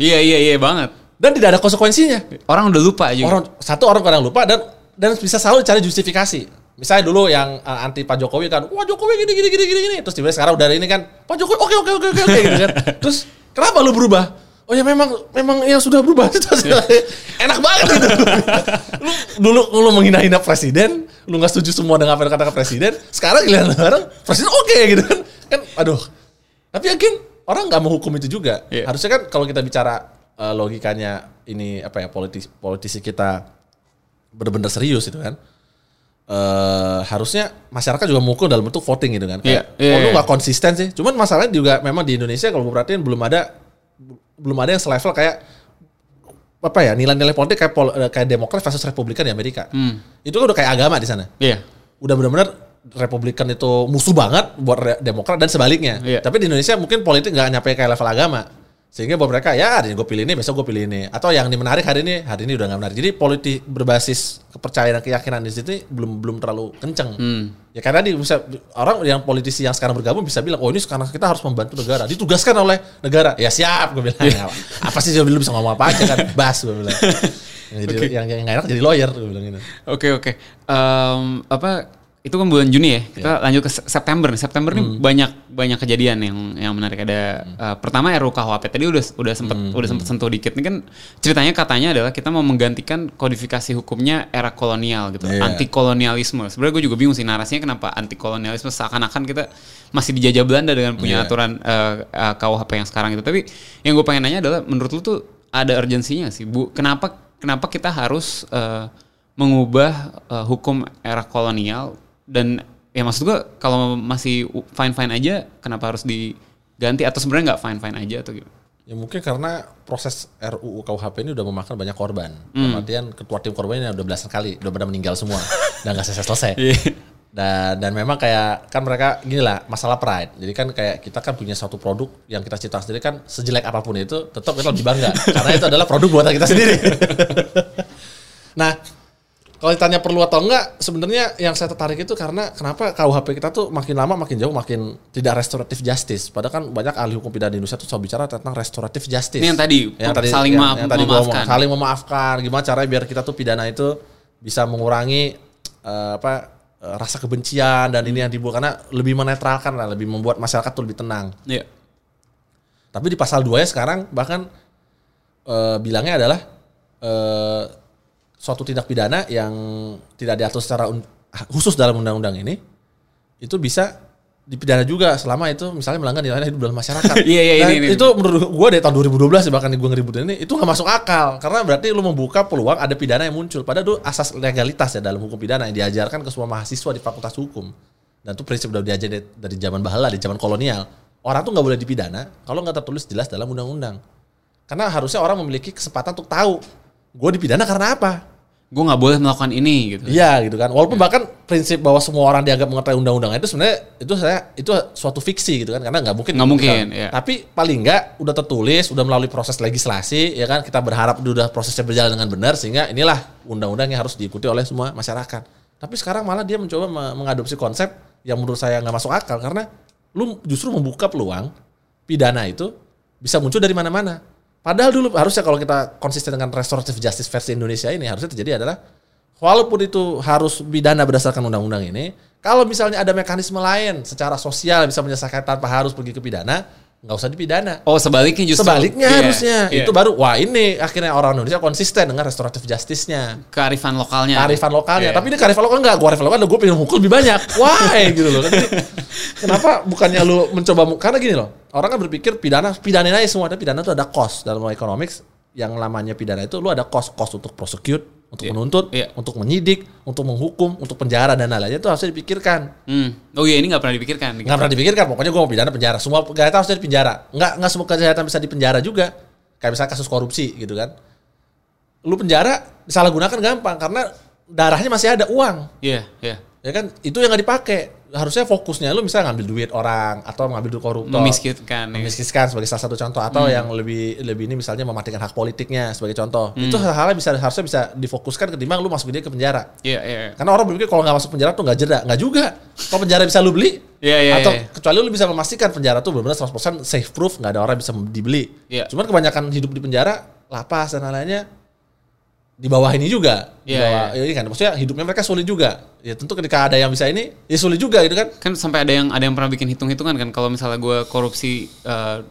Iya banget. Dan tidak ada konsekuensinya. Orang udah lupa juga. Orang kadang lupa dan bisa selalu cari justifikasi. Misalnya dulu yang anti Pak Jokowi kan, wah Jokowi gini. Terus tiba-tiba sekarang udah ini kan, Pak Jokowi oke gitu kan. Terus kenapa lu berubah? Oh ya memang ya sudah berubah. Enak banget gitu. Lu menghina-hina presiden, lu nggak setuju semua dengan apa yang kata presiden. Sekarang giliran presiden oke gitu kan. Kan aduh. Tapi yakin orang nggak mau hukum itu juga. Yeah. Harusnya kan kalau kita bicara logikanya ini apa ya, politisi kita benar-benar serius itu kan. Harusnya masyarakat juga mukul dalam bentuk voting gitu kan. Kayak lu gak konsisten sih. Cuman masalahnya juga memang di Indonesia kalau gue perhatiin belum ada yang selevel kayak apa ya, nilai-nilai politik kayak Demokrat versus Republikan di Amerika. Itu kan udah kayak agama di sana. Udah benar-benar Republikan itu musuh banget buat Demokrat dan sebaliknya. Tapi di Indonesia mungkin politik gak nyampe kayak level agama. Sehingga buat mereka ya hari ini gue pilih ini, besok gue pilih ini. Atau yang menarik hari ini udah gak menarik. Jadi politik berbasis kepercayaan dan keyakinan di situ belum terlalu kenceng. Ya karena bisa orang yang politisi yang sekarang bergabung bisa bilang, oh ini sekarang kita harus membantu negara. Ditugaskan oleh negara. Ya siap gue bilang. Apa sih lu bisa ngomong apa aja kan. Bas gue bilang. Jadi yang gak enak jadi lawyer gue bilang gitu. Oke. Itu kan bulan Juni ya. Kita lanjut ke September. September ini banyak kejadian yang menarik. Ada pertama RUU KUHP tadi udah sempet sentuh dikit. Ini kan ceritanya katanya adalah kita mau menggantikan kodifikasi hukumnya era kolonial gitu. Anti kolonialisme. Sebenarnya gue juga bingung sih narasinya kenapa anti kolonialisme seakan-akan kita masih dijajah Belanda dengan punya aturan KUHP yang sekarang itu. Tapi yang gue pengen nanya adalah menurut lu tuh ada urgensinya sih, Bu? Kenapa kita harus mengubah hukum era kolonial? Dan ya maksud gue kalau masih fine-fine aja kenapa harus diganti, atau sebenarnya nggak fine-fine aja atau gimana? Ya mungkin karena proses RUU KUHP ini udah memakan banyak korban. Artian ketua tim korbannya udah belasan kali, udah pada meninggal semua dan nggak selesai. Dan memang kayak kan mereka gini lah, masalah pride. Jadi kan kayak kita kan punya suatu produk yang kita ciptakan sendiri kan, sejelek apapun itu tetap kita lebih bangga karena itu adalah produk buatan kita sendiri. Nah, kalau ditanya perlu atau enggak, sebenarnya yang saya tertarik itu karena kenapa KUHP kita tuh makin lama makin jauh makin tidak restoratif justice. Padahal kan banyak ahli hukum pidana di Indonesia tuh selalu bicara tentang restoratif justice. Ini yang tadi saling memaafkan. Saling memaafkan. Gimana caranya biar kita tuh pidana itu bisa mengurangi rasa kebencian dan ini yang dibuat karena lebih menetralkan lah, lebih membuat masyarakat tuh lebih tenang. Iya. Tapi di pasal 2 ya sekarang bahkan bilangnya adalah suatu tindak pidana yang tidak diatur secara khusus dalam undang-undang ini itu bisa dipidana juga selama itu misalnya melanggar nilai-nilai hidup dalam masyarakat. Itu menurut gue dari tahun 2012 bahkan gue ngeributin ini itu nggak masuk akal karena berarti lu membuka peluang ada pidana yang muncul. Padahal itu asas legalitas ya dalam hukum pidana yang diajarkan ke semua mahasiswa di fakultas hukum dan itu prinsip udah diajar dari zaman bahla, dari zaman kolonial. Orang tuh nggak boleh dipidana kalau nggak tertulis jelas dalam undang-undang karena harusnya orang memiliki kesempatan untuk tahu. Gue dipidana karena apa? Gue nggak boleh melakukan ini gitu. Iya gitu kan. Walaupun bahkan prinsip bahwa semua orang dianggap mengetahui undang-undang itu sebenarnya itu suatu fiksi gitu kan karena nggak mungkin. Iya. Tapi paling nggak udah tertulis, udah melalui proses legislasi ya kan, kita berharap udah prosesnya berjalan dengan benar sehingga inilah undang-undang yang harus diikuti oleh semua masyarakat. Tapi sekarang malah dia mencoba mengadopsi konsep yang menurut saya nggak masuk akal karena lu justru membuka peluang pidana itu bisa muncul dari mana-mana. Padahal dulu harusnya kalau kita konsisten dengan restorative justice versi Indonesia ini harusnya terjadi adalah walaupun itu harus pidana berdasarkan undang-undang ini, kalau misalnya ada mekanisme lain secara sosial bisa menyelesaikan tanpa harus pergi ke pidana, nggak usah dipidana. Oh sebaliknya justru. Sebaliknya harusnya. Itu baru wah ini akhirnya orang Indonesia konsisten dengan restorative justice-nya. Kearifan lokalnya. Tapi ini kearifan lokal nggak? Gua kearifan lokal, gue pengen mukul lebih banyak. Wah gitu loh. Kenapa bukannya lu mencoba karena gini loh. Orang kan berpikir pidanain aja semua. Pidana itu ada cost dalam ekonomics. Yang lamanya pidana itu lu ada cost untuk prosecute, untuk menuntut, untuk menyidik, untuk menghukum, untuk penjara dan lainnya itu harusnya dipikirkan. Oh iya, ini nggak pernah dipikirkan. Nggak pernah dipikirkan. Pokoknya gue mau pidana penjara. Semua kejahatan harusnya dipenjara. Nggak semua kejahatan bisa dipenjara juga. Kayak misalnya kasus korupsi gitu kan. Lu penjara disalahgunakan gampang karena darahnya masih ada uang. Iya. Ya kan itu yang nggak dipakai. Harusnya fokusnya lu misalnya ngambil duit orang atau ngambil duit koruptor. Memiskinkan sebagai salah satu contoh atau yang lebih ini misalnya mematikan hak politiknya sebagai contoh. Itu hal-hal yang harusnya bisa difokuskan ketimbang lu masukin dia ke penjara. Iya. Karena orang berpikir kalau nggak masuk penjara tuh nggak jeda, nggak juga. Kalau penjara bisa lu beli. Iya. Kecuali lu bisa memastikan penjara tuh benar-benar 100% safe proof, nggak ada orang bisa dibeli. Yeah. Cuman kebanyakan hidup di penjara, lapas dan lainnya di bawah ini juga, ini kan maksudnya hidupnya mereka sulit juga. Ya tentu ketika ada yang bisa ini, ya sulit juga gitu kan. Kan sampai ada yang pernah bikin hitung-hitungan kan, kalau misalnya gue korupsi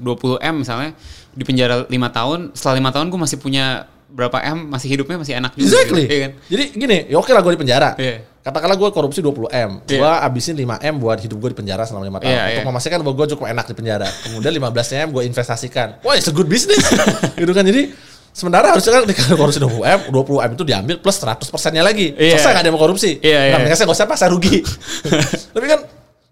20M misalnya di penjara 5 tahun, setelah 5 tahun gue masih punya berapa M, masih hidupnya masih enak juga. Exactly. Gitu, ya kan? Jadi gini, ya oke lah gue di penjara. Katakanlah gue korupsi 20M, gue abisin 5M buat hidup gue di penjara selama 5 tahun untuk memastikan bahwa gue cukup enak di penjara. Kemudian 15M gue investasikan. Wah, it's a good business. Gitu kan, jadi sementara harusnya kan dikasih korupsi 20M itu diambil plus 100%-nya lagi. Selesai gak ada yang mau korupsi. Nah, mereka gak usah pasar rugi. Tapi kan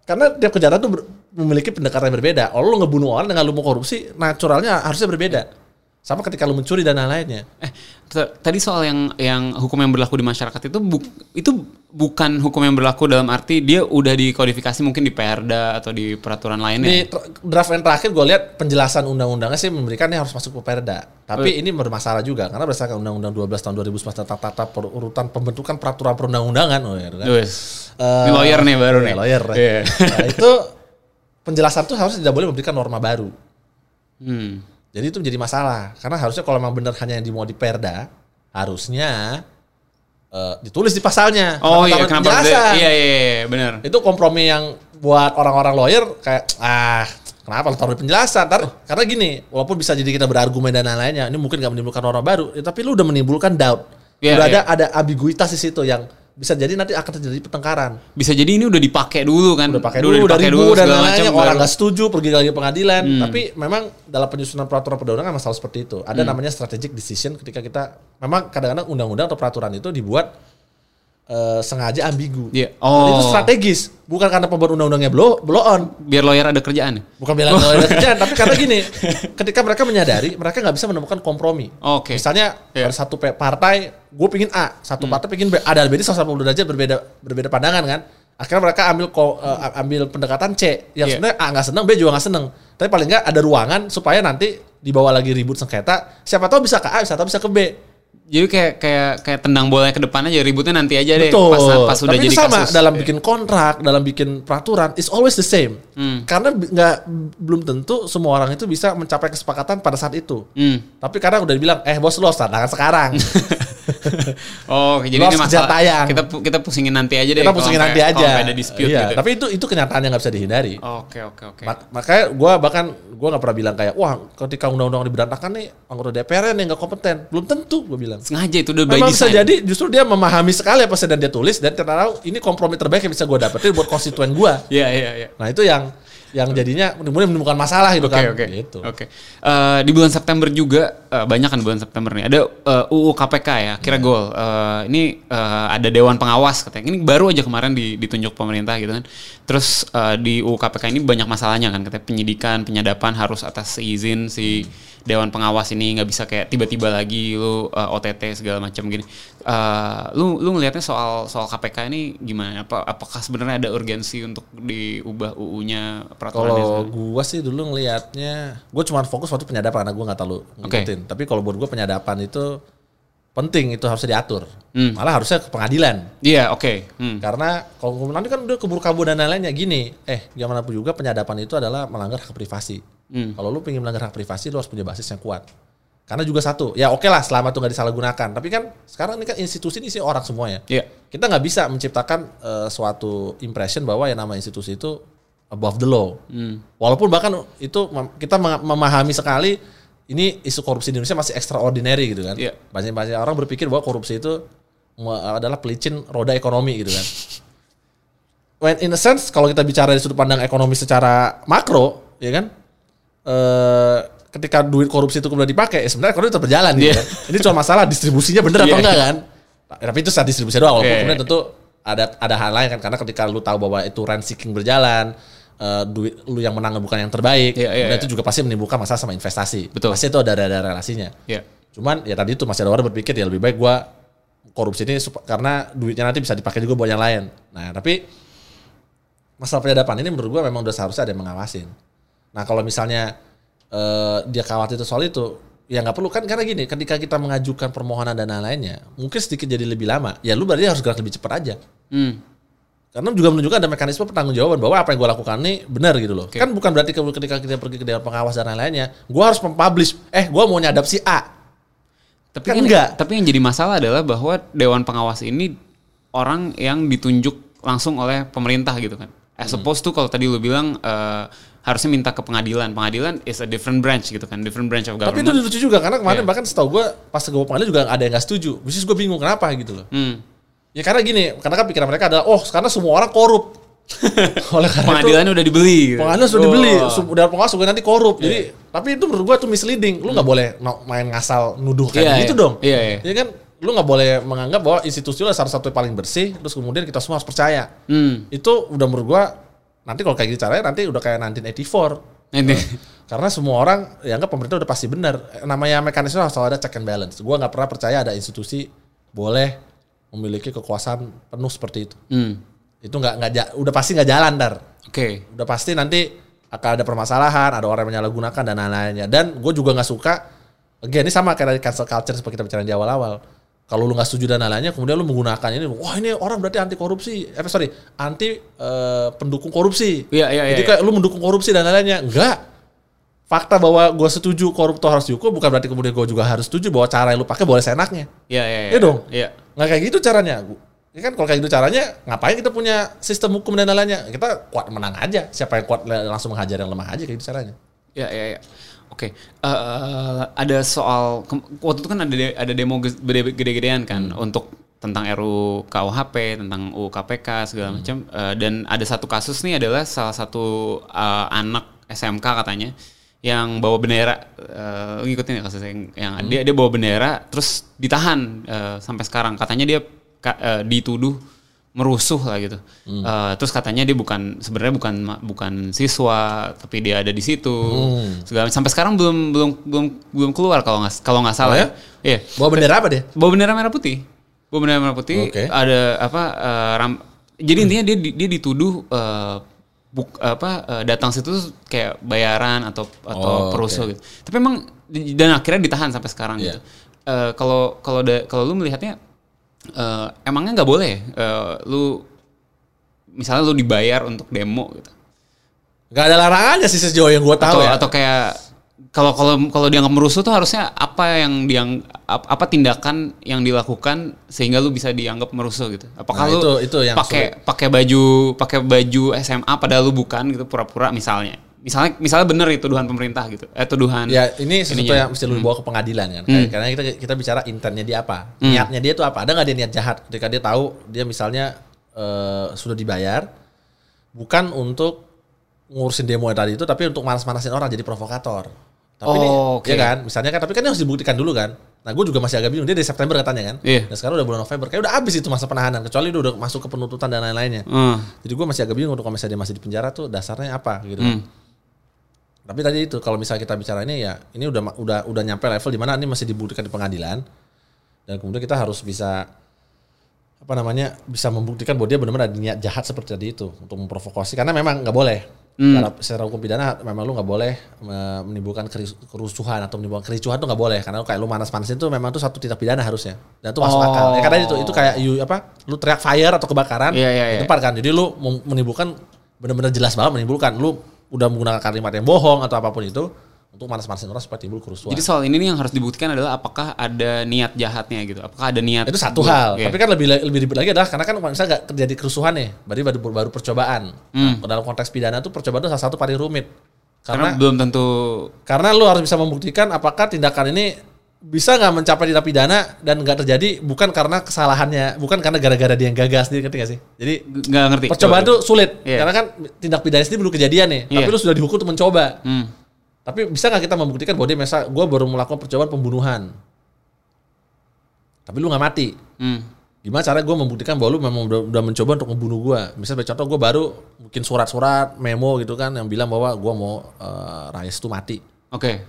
karena tiap kejahatan tuh memiliki pendekatan yang berbeda. Kalau lu ngebunuh orang dengan lu mau korupsi, naturalnya harusnya berbeda. Sama ketika lu mencuri dan lain-lainnya. Tadi soal yang hukum yang berlaku di masyarakat itu bukan hukum yang berlaku dalam arti dia udah dikodifikasi mungkin di Perda atau di peraturan lainnya. Di draft yang terakhir gue lihat penjelasan undang-undangnya sih memberikannya harus masuk ke Perda. Tapi ini bermasalah juga karena berdasarkan Undang-Undang 12 tahun 2019 tentang tata perurutan pembentukan peraturan perundang-undangan. Ini lawyer nih baru nih. Lawyer. Yeah. Nah, itu penjelasan tuh harusnya tidak boleh memberikan norma baru. Jadi itu menjadi masalah karena harusnya kalau memang benar hanya yang mau di Perda harusnya ditulis di pasalnya. Kenapa benar. Itu kompromi yang buat orang-orang lawyer kayak kenapa taruh di penjelasan? Karena gini, walaupun bisa jadi kita berargumen dan lain-lainnya, ini mungkin nggak menimbulkan norma baru, tapi lu udah menimbulkan doubt. Ada ambiguitas di situ yang bisa jadi nanti akan terjadi pertengkaran. Bisa jadi ini udah dipakai dulu kan. Udah dipakai dulu dan lainnya. Orang gak setuju pergi lagi pengadilan. Tapi memang dalam penyusunan peraturan perundang-undangan masalah seperti itu. Ada namanya strategic decision ketika kita memang kadang-kadang undang-undang atau peraturan itu dibuat sengaja ambigu. Jadi itu strategis. Bukan karena pembuat undang-undangnya blow on. Biar lawyer ada kerjaan. Bukan biar lawyer ada kerjaan. Tapi karena gini, ketika mereka menyadari mereka gak bisa menemukan kompromi. Misalnya ada satu partai gue pingin A, satu partai pingin B, ada lebih 180 derajat berbeda pandangan kan. Akhirnya mereka ambil pendekatan C, yang sebenarnya A nggak seneng, B juga nggak seneng. Tapi paling nggak ada ruangan supaya nanti dibawa lagi ribut sengketa. Siapa tahu bisa ke A, siapa tahu bisa ke B. Jadi kayak tendang bolanya ke depan aja, ributnya nanti aja deh. Betul. Pas udah jadi sama, kasus. Dalam bikin kontrak, dalam bikin peraturan, it's always the same. Karena belum tentu semua orang itu bisa mencapai kesepakatan pada saat itu. Tapi kadang udah dibilang, bos lo tantangan sekarang. Jadi ini masalah kita pusingin nanti aja deh. Kita pusingin nanti aja. Ada dispute gitu. Tapi itu kenyataan yang nggak bisa dihindari. Oke. Makanya gue nggak pernah bilang kayak wah ketika undang-undang diberantakan nih anggota DPR-nya nih nggak kompeten. Belum tentu gue bilang. Sengaja itu udah by design. Memang bisa jadi justru dia memahami sekali apa sedang dia tulis dan ternyata ini kompromi terbaik yang bisa gue dapetin buat konstituen gue. Iya. Nah itu yang jadinya kemudian menemukan masalah gitu kan. Oke. Di bulan September juga banyak kan bulan September nih. Ada UU KPK ya, kira gol. Ini ada Dewan Pengawas katanya. Ini baru aja kemarin ditunjuk pemerintah gitu kan. Terus di UU KPK ini banyak masalahnya kan. Katanya penyidikan, penyadapan harus atas izin si Dewan Pengawas ini, nggak bisa kayak tiba-tiba lagi lu OTT segala macam gini. Lu ngelihatnya soal KPK ini gimana? Apakah sebenarnya ada urgensi untuk diubah UU-nya peraturannya? Kalau gue sih dulu ngelihatnya, gue cuma fokus waktu penyadapan karena gue nggak terlalu ngikutin. Tapi kalau buat gue penyadapan itu penting, itu harusnya diatur. Malah harusnya ke pengadilan. Karena kalau nanti kan udah keburu-kabur dan lainnya gini. Gimana pun juga penyadapan itu adalah melanggar hak privasi. Kalau lu pengen melanggar hak privasi, lu harus punya basis yang kuat. Karena juga satu, ya oke lah selama itu gak disalahgunakan. Tapi kan sekarang ini kan institusi ini isinya orang semuanya. Kita gak bisa menciptakan suatu impression bahwa yang nama institusi itu above the law. Walaupun bahkan itu kita memahami sekali ini isu korupsi di Indonesia masih extraordinary gitu kan. Banyak-banyak orang berpikir bahwa korupsi itu adalah pelicin roda ekonomi gitu kan. When in a sense, kalau kita bicara di sudut pandang ekonomi secara makro, ya kan? Ketika duit korupsi itu kemudian dipakai, sebenarnya ekonomi tetap berjalan. Gitu kan? Ini cuma masalah distribusinya bener atau enggak kan? Tapi itu saat distribusi doang. Walaupun kemudian tentu ada hal lain kan, karena ketika lu tahu bahwa itu rent seeking berjalan, duit lu yang menang bukan yang terbaik, dan itu juga pasti menimbulkan masalah sama investasi. Betul. Pasti itu ada relasinya. Cuman ya tadi itu masih ada orang berpikir ya lebih baik gue korupsi ini karena duitnya nanti bisa dipakai juga buat yang lain. Nah tapi masalah penyadapan ini menurut gue memang udah seharusnya ada yang mengawasin. Nah kalau misalnya dia khawatir soal itu, ya nggak perlu kan, karena gini, ketika kita mengajukan permohonan dan lainnya, mungkin sedikit jadi lebih lama. Ya lu berarti harus gerak lebih cepat aja. Karena juga menunjukkan ada mekanisme pertanggungjawaban bahwa apa yang gue lakukan ini benar gitu loh. Kan bukan berarti ketika kita pergi ke Dewan Pengawas dan lain-lainnya, gue harus mempublish, gue mau nyadap si A. Tapi kan enggak. Tapi yang jadi masalah adalah bahwa Dewan Pengawas ini orang yang ditunjuk langsung oleh pemerintah gitu kan. As opposed to kalau tadi lu bilang harusnya minta ke pengadilan. Pengadilan is a different branch gitu kan, different branch of government. Tapi itu lucu juga karena kemarin bahkan setahu gue pas ke pengadilan juga ada yang nggak setuju. Which is gue bingung kenapa gitu loh. Ya karena gini, karena kan pikiran mereka adalah, karena semua orang korup. Oleh karena pengadilannya itu, udah dibeli. Pengadilan sudah dibeli, udah pengawas juga nanti korup. Jadi, tapi itu menurut gue tuh misleading. Lu nggak boleh main ngasal nuduh kayak gitu dong. Jadi kan, lu nggak boleh menganggap bahwa institusi lu salah satu yang paling bersih. Terus kemudian kita semua harus percaya. Itu udah menurut gue, nanti kalau kayak gitu caranya nanti udah kayak 1984. Karena semua orang dianggap pemerintah udah pasti benar. Namanya mekanisme harus ada check and balance. Gue nggak pernah percaya ada institusi boleh memiliki kekuasaan penuh seperti itu. Itu udah pasti nggak jalan dar. Udah pasti nanti akan ada permasalahan, ada orang yang menyalahgunakan dan lain-lainnya. Dan gue juga nggak suka. Again, ini sama kayak dari cancel culture seperti kita bicara di awal-awal. Kalau lu nggak setuju dan lain-lainnya, kemudian lu menggunakan ini, wah ini orang berarti anti korupsi. Pendukung korupsi. Jadi kayak lu mendukung korupsi dan lain-lainnya. Enggak. Fakta bahwa gue setuju koruptor harus dihukum bukan berarti kemudian gue juga harus setuju bahwa cara yang lu pakai boleh seenaknya. Iya dong. Nggak kayak gitu caranya. Ini kan kalau kayak gitu caranya, ngapain kita punya sistem hukum dan lain-lainnya? Kita kuat menang aja. Siapa yang kuat langsung menghajar yang lemah aja, kayak gitu caranya. Iya. Oke. Ada soal waktu itu kan ada demo gede-gedean kan untuk tentang RUU KUHP, tentang UU KPK segala macam. Dan ada satu kasus nih adalah salah satu anak SMK katanya yang bawa bendera, ngikutin ya kasusnya, yang dia bawa bendera terus ditahan sampai sekarang, katanya dia dituduh merusuh lah gitu. Terus katanya dia bukan siswa tapi dia ada di situ. Sampai sekarang belum keluar kalau nggak salah. Ya. Bawa bendera apa dia? Bawa bendera merah putih. Ada apa? Jadi intinya dia dituduh datang situ kayak bayaran atau perusuh gitu. Tapi emang dan akhirnya ditahan sampai sekarang gitu. Kalau lu melihatnya emangnya nggak boleh lu misalnya lu dibayar untuk demo gitu? Nggak ada larangannya sih sejauh yang gue tahu atau kayak kalau dia nggak merusuh tuh harusnya apa tindakan yang dilakukan sehingga lu bisa dianggap merusuh gitu. Apakah lu pakai baju SMA padahal lu bukan gitu, pura-pura misalnya benar itu tuduhan pemerintah gitu. Tuduhan. Ya, ini sesuatu yang mesti lu bawa ke pengadilan kan. Karena kita bicara internnya dia apa? Niatnya dia tuh apa? Ada nggak dia niat jahat? Ketika dia tahu dia misalnya sudah dibayar bukan untuk ngurusin demo tadi itu, tapi untuk manas-manasin orang jadi provokator. Tapi ya kan, misalnya kan, tapi kan harus dibuktikan dulu kan. Nah, gue juga masih agak bingung, dia dari September katanya kan. Nah, sekarang udah bulan November, kayak udah habis itu masa penahanan, kecuali dia udah masuk ke penuntutan dan lain-lainnya. Jadi gue masih agak bingung untuk kalau misalnya dia masih di penjara tuh dasarnya apa gitu. Tapi tadi itu kalau misalnya kita bicara ini ya, ini udah nyampe level di mana ini masih dibuktikan di pengadilan. Dan kemudian kita harus bisa bisa membuktikan bahwa dia benar-benar ada niat jahat seperti tadi itu untuk memprovokasi, karena memang nggak boleh. Secara hukum pidana memang lu nggak boleh menimbulkan kerusuhan atau menimbulkan kericuhan tuh nggak boleh, karena kayak lu manas-manasin itu memang itu satu tindak pidana harusnya, dan itu masuk akal ya, karena itu kayak lu teriak fire atau kebakaran tempat kan, jadi lu menimbulkan benar-benar jelas banget menimbulkan, lu udah menggunakan kalimat yang bohong atau apapun itu untuk manas-manasin orang supaya timbul kerusuhan. Jadi soal ini nih yang harus dibuktikan adalah apakah ada niat jahatnya gitu. Apakah ada niat. Itu satu hal. Tapi kan lebih ribet lagi adalah karena kan misalnya nggak terjadi kerusuhan nih, berarti baru percobaan. Nah, dalam konteks pidana tuh percobaan itu salah satu paling rumit. Karena belum tentu. Karena lu harus bisa membuktikan apakah tindakan ini bisa nggak mencapai tindak pidana dan nggak terjadi bukan karena kesalahannya, bukan karena gara-gara dia yang gagal sendiri, ngerti nggak sih? Jadi nggak ngerti. Percobaan tuh sulit karena kan tindak pidana sendiri belum kejadian nih, tapi lu sudah dihukum untuk mencoba. Tapi bisa nggak kita membuktikan bahwa dia gue baru melakukan percobaan pembunuhan, tapi lu nggak mati, Gimana cara gue membuktikan bahwa lu memang udah mencoba untuk membunuh gue? Misalnya contoh gue baru bikin surat-surat, memo gitu kan yang bilang bahwa gue mau Rais itu mati. Oke.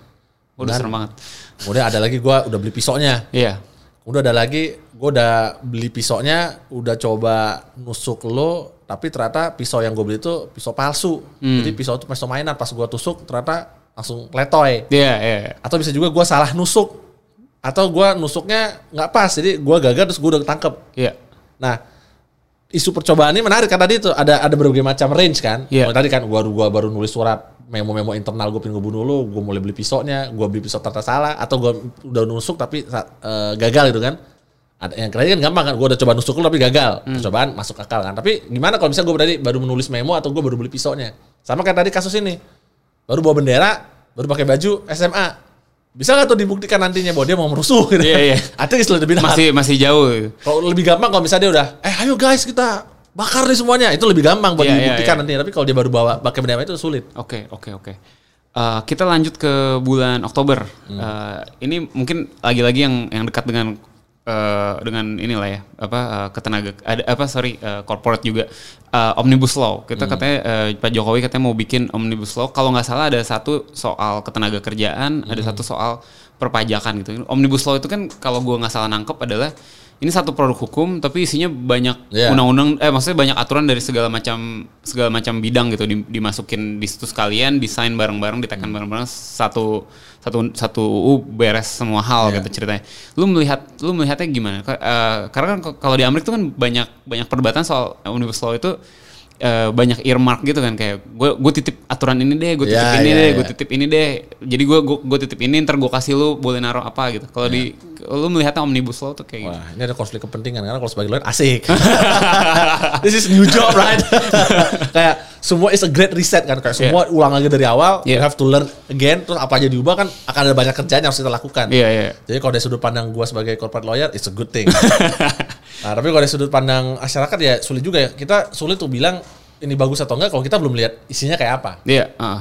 Udah serem banget. Kemudian ada lagi gue udah beli pisaunya. Iya. Kemudian ada lagi gue udah beli pisaunya, udah coba nusuk lo, tapi ternyata pisau yang gue beli itu pisau palsu. Jadi pisau itu pisau mainan, pas gue tusuk ternyata langsung letoy. Iya. Atau bisa juga gue salah nusuk. Atau gue nusuknya nggak pas, jadi gue gagal terus gue udah ketangkep. Iya. Nah, isu percobaan ini menarik kan tadi itu ada berbagai macam range kan. Iya. Tadi kan gue baru nulis surat memo-memo internal gue pengen gue bunuh lu, gue mulai beli pisaunya, gue beli pisau ternyata salah, atau gue udah nusuk tapi gagal gitu kan. Ada yang kira kan gampang kan, gue udah coba nusuk lu tapi gagal, percobaan masuk akal kan. Tapi gimana kalau misalnya gue tadi baru menulis memo atau gue baru beli pisaunya, sama kayak tadi kasus ini, baru bawa bendera, baru pakai baju SMA. Bisa nggak tuh dibuktikan nantinya bahwa dia mau merusuh gitu? Iya. Atau itu lebih masih jauh. Kalau lebih gampang kalau misalnya dia udah, ayo guys kita bakar nih semuanya, itu lebih gampang buat dibuktikan nantinya. Tapi kalau dia baru bawa pakai bendera itu sulit. Oke. Kita lanjut ke bulan Oktober. Ini mungkin lagi-lagi yang dekat dengan inilah ya ketenaga ada corporate juga omnibus law. Kita katanya Pak Jokowi katanya mau bikin omnibus law. Kalau nggak salah ada satu soal ketenaga kerjaan, ada satu soal perpajakan gitu. Omnibus law itu kan kalau gue nggak salah nangkep adalah ini satu produk hukum tapi isinya banyak undang-undang, maksudnya banyak aturan dari segala macam bidang gitu dimasukin di situ sekalian, desain bareng-bareng, ditekan bareng-bareng satu UU beres semua hal gitu ceritanya. Lu melihatnya gimana? Karena kan kalau di Amerika tuh kan banyak perdebatan soal omnibus law itu banyak earmark gitu kan, kayak gue titip aturan ini deh, gue titip ini deh, jadi gue titip ini, ntar gue kasih lu boleh naruh apa gitu. Kalau lu melihatnya omnibus law tuh kayak ini ada konflik kepentingan karena kalau sebagai lawyer asik. This is new job right. Kayak semua is a great reset kan, kayak semua ulang lagi dari awal, you have to learn again, terus apa aja diubah kan akan ada banyak kerjaan yang harus kita lakukan. Jadi kalau dari sudut pandang gue sebagai corporate lawyer it's a good thing. Nah, tapi kalau dari sudut pandang masyarakat ya sulit juga ya. Kita sulit tuh bilang ini bagus atau enggak kalau kita belum lihat isinya kayak apa.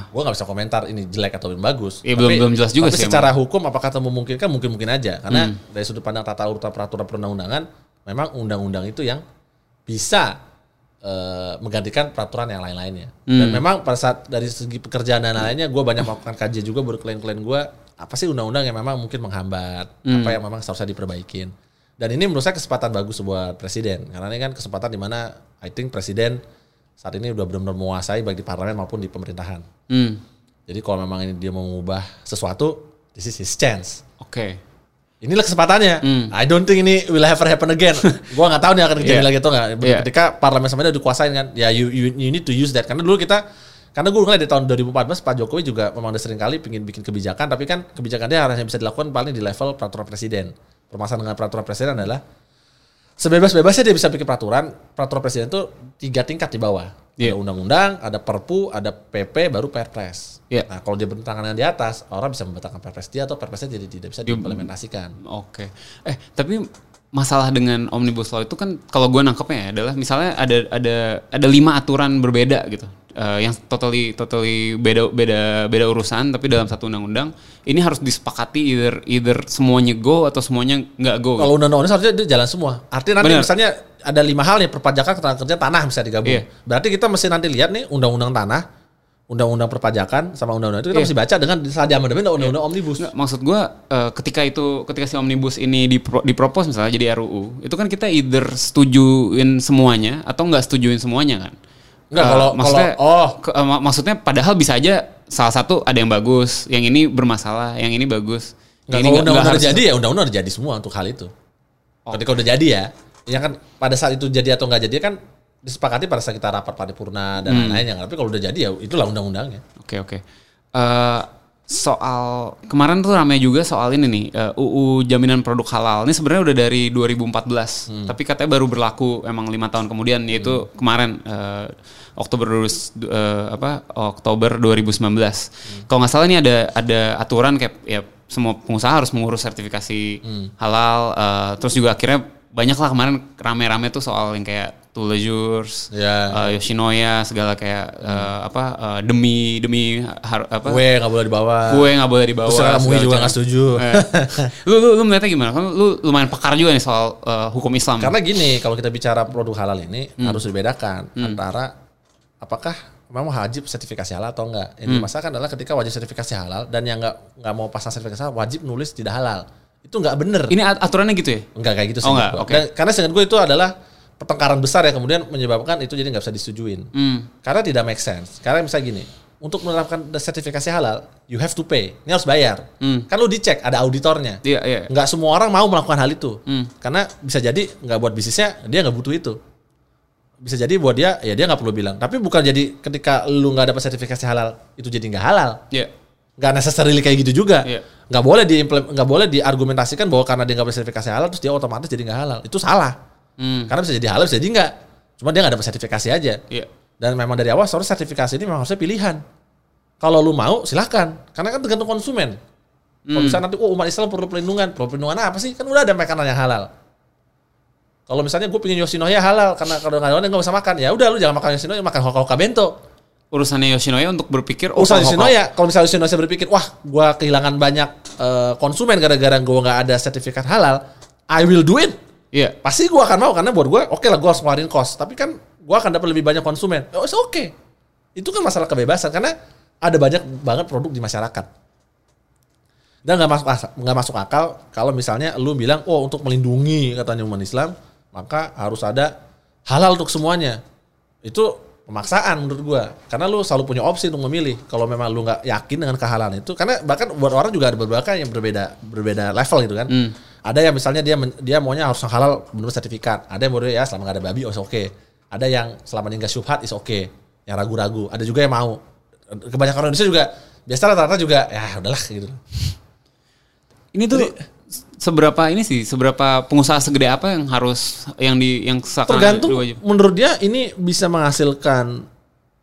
Gue nggak bisa komentar ini jelek atau bagus. Belum jelas juga sih. Tapi secara hukum apakah itu memungkinkan? Mungkin aja. Karena dari sudut pandang tata urutan peraturan perundang-undangan, memang undang-undang itu yang bisa menggantikan peraturan yang lain-lainnya. Dan memang pada saat dari segi pekerjaan dan lainnya, gue banyak melakukan kajian juga berklien-klien gue. Apa sih undang-undang yang memang mungkin menghambat? Apa yang memang seharusnya diperbaikin? Dan ini menurut saya kesempatan bagus buat presiden. Karena ini kan kesempatan di mana I think presiden saat ini udah benar-benar menguasai baik di parlemen maupun di pemerintahan. Jadi kalau memang ini dia mau mengubah sesuatu, this is his chance. Oke. Inilah kesempatannya. I don't think ini will ever happen again. Gua nggak tahu nih akan terjadi lagi atau nggak. Ketika parlemen sama ini udah dikuasain kan, ya you need to use that. Karena dulu karena gue ngeliat di tahun 2014 Pak Jokowi juga memang udah sering kali pengen bikin kebijakan, tapi kan kebijakan dia harusnya bisa dilakukan paling di level peraturan presiden. Permasalahan dengan peraturan presiden adalah sebebas-bebasnya dia bisa bikin peraturan presiden itu 3 tingkat di bawah. Ada undang-undang, ada perpu, ada PP, baru perpres. Nah kalau dia bertentangan dengan di atas, orang bisa membatalkan perpres dia atau perpresnya jadi tidak bisa diimplementasikan. Oke. Tapi masalah dengan omnibus law itu kan kalau gue nangkepnya adalah misalnya ada 5 aturan berbeda gitu. Yang totally beda urusan tapi dalam satu undang-undang ini harus disepakati either semuanya go atau semuanya nggak go. Kalau undang-undang harusnya dia jalan semua. Artinya nanti misalnya ada 5 hal nih, perpajakan, ketenaga kerjaan, tanah bisa digabung. Berarti kita mesti nanti lihat nih undang-undang tanah, undang-undang perpajakan sama undang-undang itu kita mesti baca dengan saja amandemen undang-undang omnibus. Maksud gue ketika si omnibus ini dipropos misalnya jadi RUU itu kan kita either setujuin semuanya atau nggak setujuin semuanya kan. Enggak, maksudnya padahal bisa aja salah satu ada yang bagus, yang ini bermasalah, yang ini bagus. Kalau undang-undang udah jadi ya undang-undang udah jadi semua untuk hal itu. Ketika udah jadi ya kan pada saat itu jadi atau nggak jadi kan disepakati pada saat kita rapat paripurna dan lain-lainnya. Tapi kalau udah jadi ya itulah undang-undangnya. Oke. Soal kemarin tuh ramai juga soal ini nih UU jaminan produk halal ini sebenarnya udah dari 2014 tapi katanya baru berlaku emang 5 tahun kemudian yaitu kemarin Oktober 2019 kalau nggak salah ini ada aturan kayak ya semua pengusaha harus mengurus sertifikasi halal terus juga akhirnya banyak lah kemarin rame-rame tuh soal yang kayak To Lejurs, Yoshinoya, segala kayak demi kue nggak boleh dibawa, terus MUI juga nggak setuju. Lu melihatnya gimana? Lu lumayan pakar juga nih soal hukum Islam. Karena gini, kalau kita bicara produk halal ini harus dibedakan antara apakah memang wajib sertifikasi halal atau enggak. Yang dimasalahkan adalah ketika wajib sertifikasi halal dan yang nggak mau pasang sertifikasi halal wajib nulis tidak halal. Itu nggak bener. Ini aturannya gitu ya? Nggak kayak gitu sih. Oh, enggak. Okay. Karena seingat gue itu adalah pertengkaran besar ya, kemudian menyebabkan itu jadi nggak bisa disetujuin. Karena tidak make sense. Karena misalnya gini, untuk menerapkan sertifikasi halal, you have to pay. Ini harus bayar. Kan lu dicek, ada auditornya. Nggak semua orang mau melakukan hal itu. Karena bisa jadi nggak buat bisnisnya, dia nggak butuh itu. Bisa jadi buat dia, ya dia nggak perlu bilang. Tapi bukan jadi ketika lu nggak dapat sertifikasi halal, itu jadi nggak halal. Nggak necessarily kayak gitu juga. Nggak boleh diargumentasikan bahwa karena dia nggak dapat sertifikasi halal, terus dia otomatis jadi nggak halal. Itu salah. Karena bisa jadi halal, bisa jadi enggak. Cuma dia enggak dapat sertifikasi aja. Dan memang dari awal seharusnya sertifikasi ini memang harusnya pilihan. Kalau lu mau silakan. Karena kan tergantung konsumen. Kalau misalnya nanti umat Islam perlu perlindungan. Perlu perlindungan apa sih? Kan udah ada makanan yang halal. Kalau misalnya gue pengen Yoshinoya halal, karena kalau enggak halal enggak bisa makan. Ya udah lu jangan makan Yoshinoya, makan Hoka-Hoka Bento. Urusannya Yoshinoya untuk berpikir Yoshinoya. Kalau misalnya Yoshinoya berpikir, wah gue kehilangan banyak konsumen gara-gara gue enggak ada sertifikat halal, I will do it. Pasti gue akan mau, karena buat gue oke lah gue harus ngeluarin cost, tapi kan gue akan dapat lebih banyak konsumen. Oke. Itu kan masalah kebebasan, karena ada banyak banget produk di masyarakat dan nggak masuk akal kalau misalnya lu bilang untuk melindungi katanya umat Islam maka harus ada halal untuk semuanya. Itu pemaksaan menurut gue, karena lu selalu punya opsi untuk memilih kalau memang lu nggak yakin dengan kehalalan itu. Karena bahkan buat orang juga ada beberapa yang berbeda level gitu kan. Ada yang misalnya dia maunya harus halal menurut sertifikat. Ada yang menurut ya selama nggak ada babi is okay. Ada yang selama nggak syubhat is okay. Yang ragu-ragu. Ada juga yang mau. Kebanyakan orang Indonesia juga biasa rata-rata juga ya udahlah gitu. Ini tuh seberapa pengusaha segede apa yang harus yang seakan tergantung diwajib. Menurut dia ini bisa menghasilkan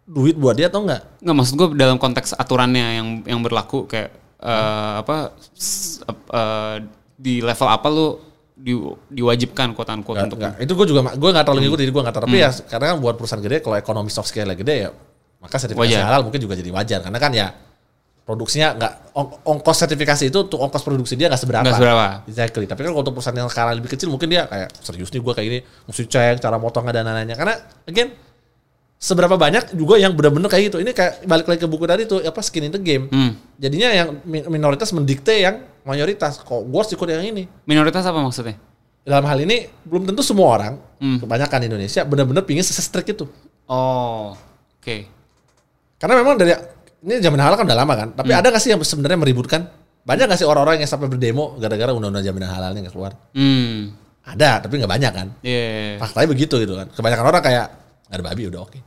duit buat dia atau enggak? Enggak, maksud gue dalam konteks aturannya yang berlaku kayak di level apa lu diwajibkan quote-unquote untuk enggak. Itu gue nggak terlalu ngikut tapi ya karena kan buat perusahaan gede kalau ekonomi soft scale gede ya maka sertifikasi halal mungkin juga jadi wajar karena kan ya produksinya nggak ongkos sertifikasi itu untuk ongkos produksi dia nggak seberapa. Exactly. Tapi kan kalau untuk perusahaan yang skala lebih kecil mungkin dia kayak serius nih gue kayak ini mesti cek cara motongnya dan lain-lainnya karena again seberapa banyak juga yang benar-benar kayak gitu. Ini kayak balik lagi ke buku tadi tuh apa Skin in the Game. Jadinya yang minoritas mendikte yang mayoritas. Kok gue harus ikut yang ini? Minoritas apa maksudnya? Dalam hal ini belum tentu semua orang, kebanyakan Indonesia benar-benar pingin se-strict itu. Okay. Karena memang dari ini jaminan halal kan udah lama kan. Tapi ada nggak sih yang sebenarnya meributkan? Banyak nggak sih orang-orang yang sampai berdemo gara-gara undang-undang jaminan halalnya nggak keluar? Ada, tapi nggak banyak kan. Faktanya begitu gitu kan. Kebanyakan orang kayak ada babi udah oke.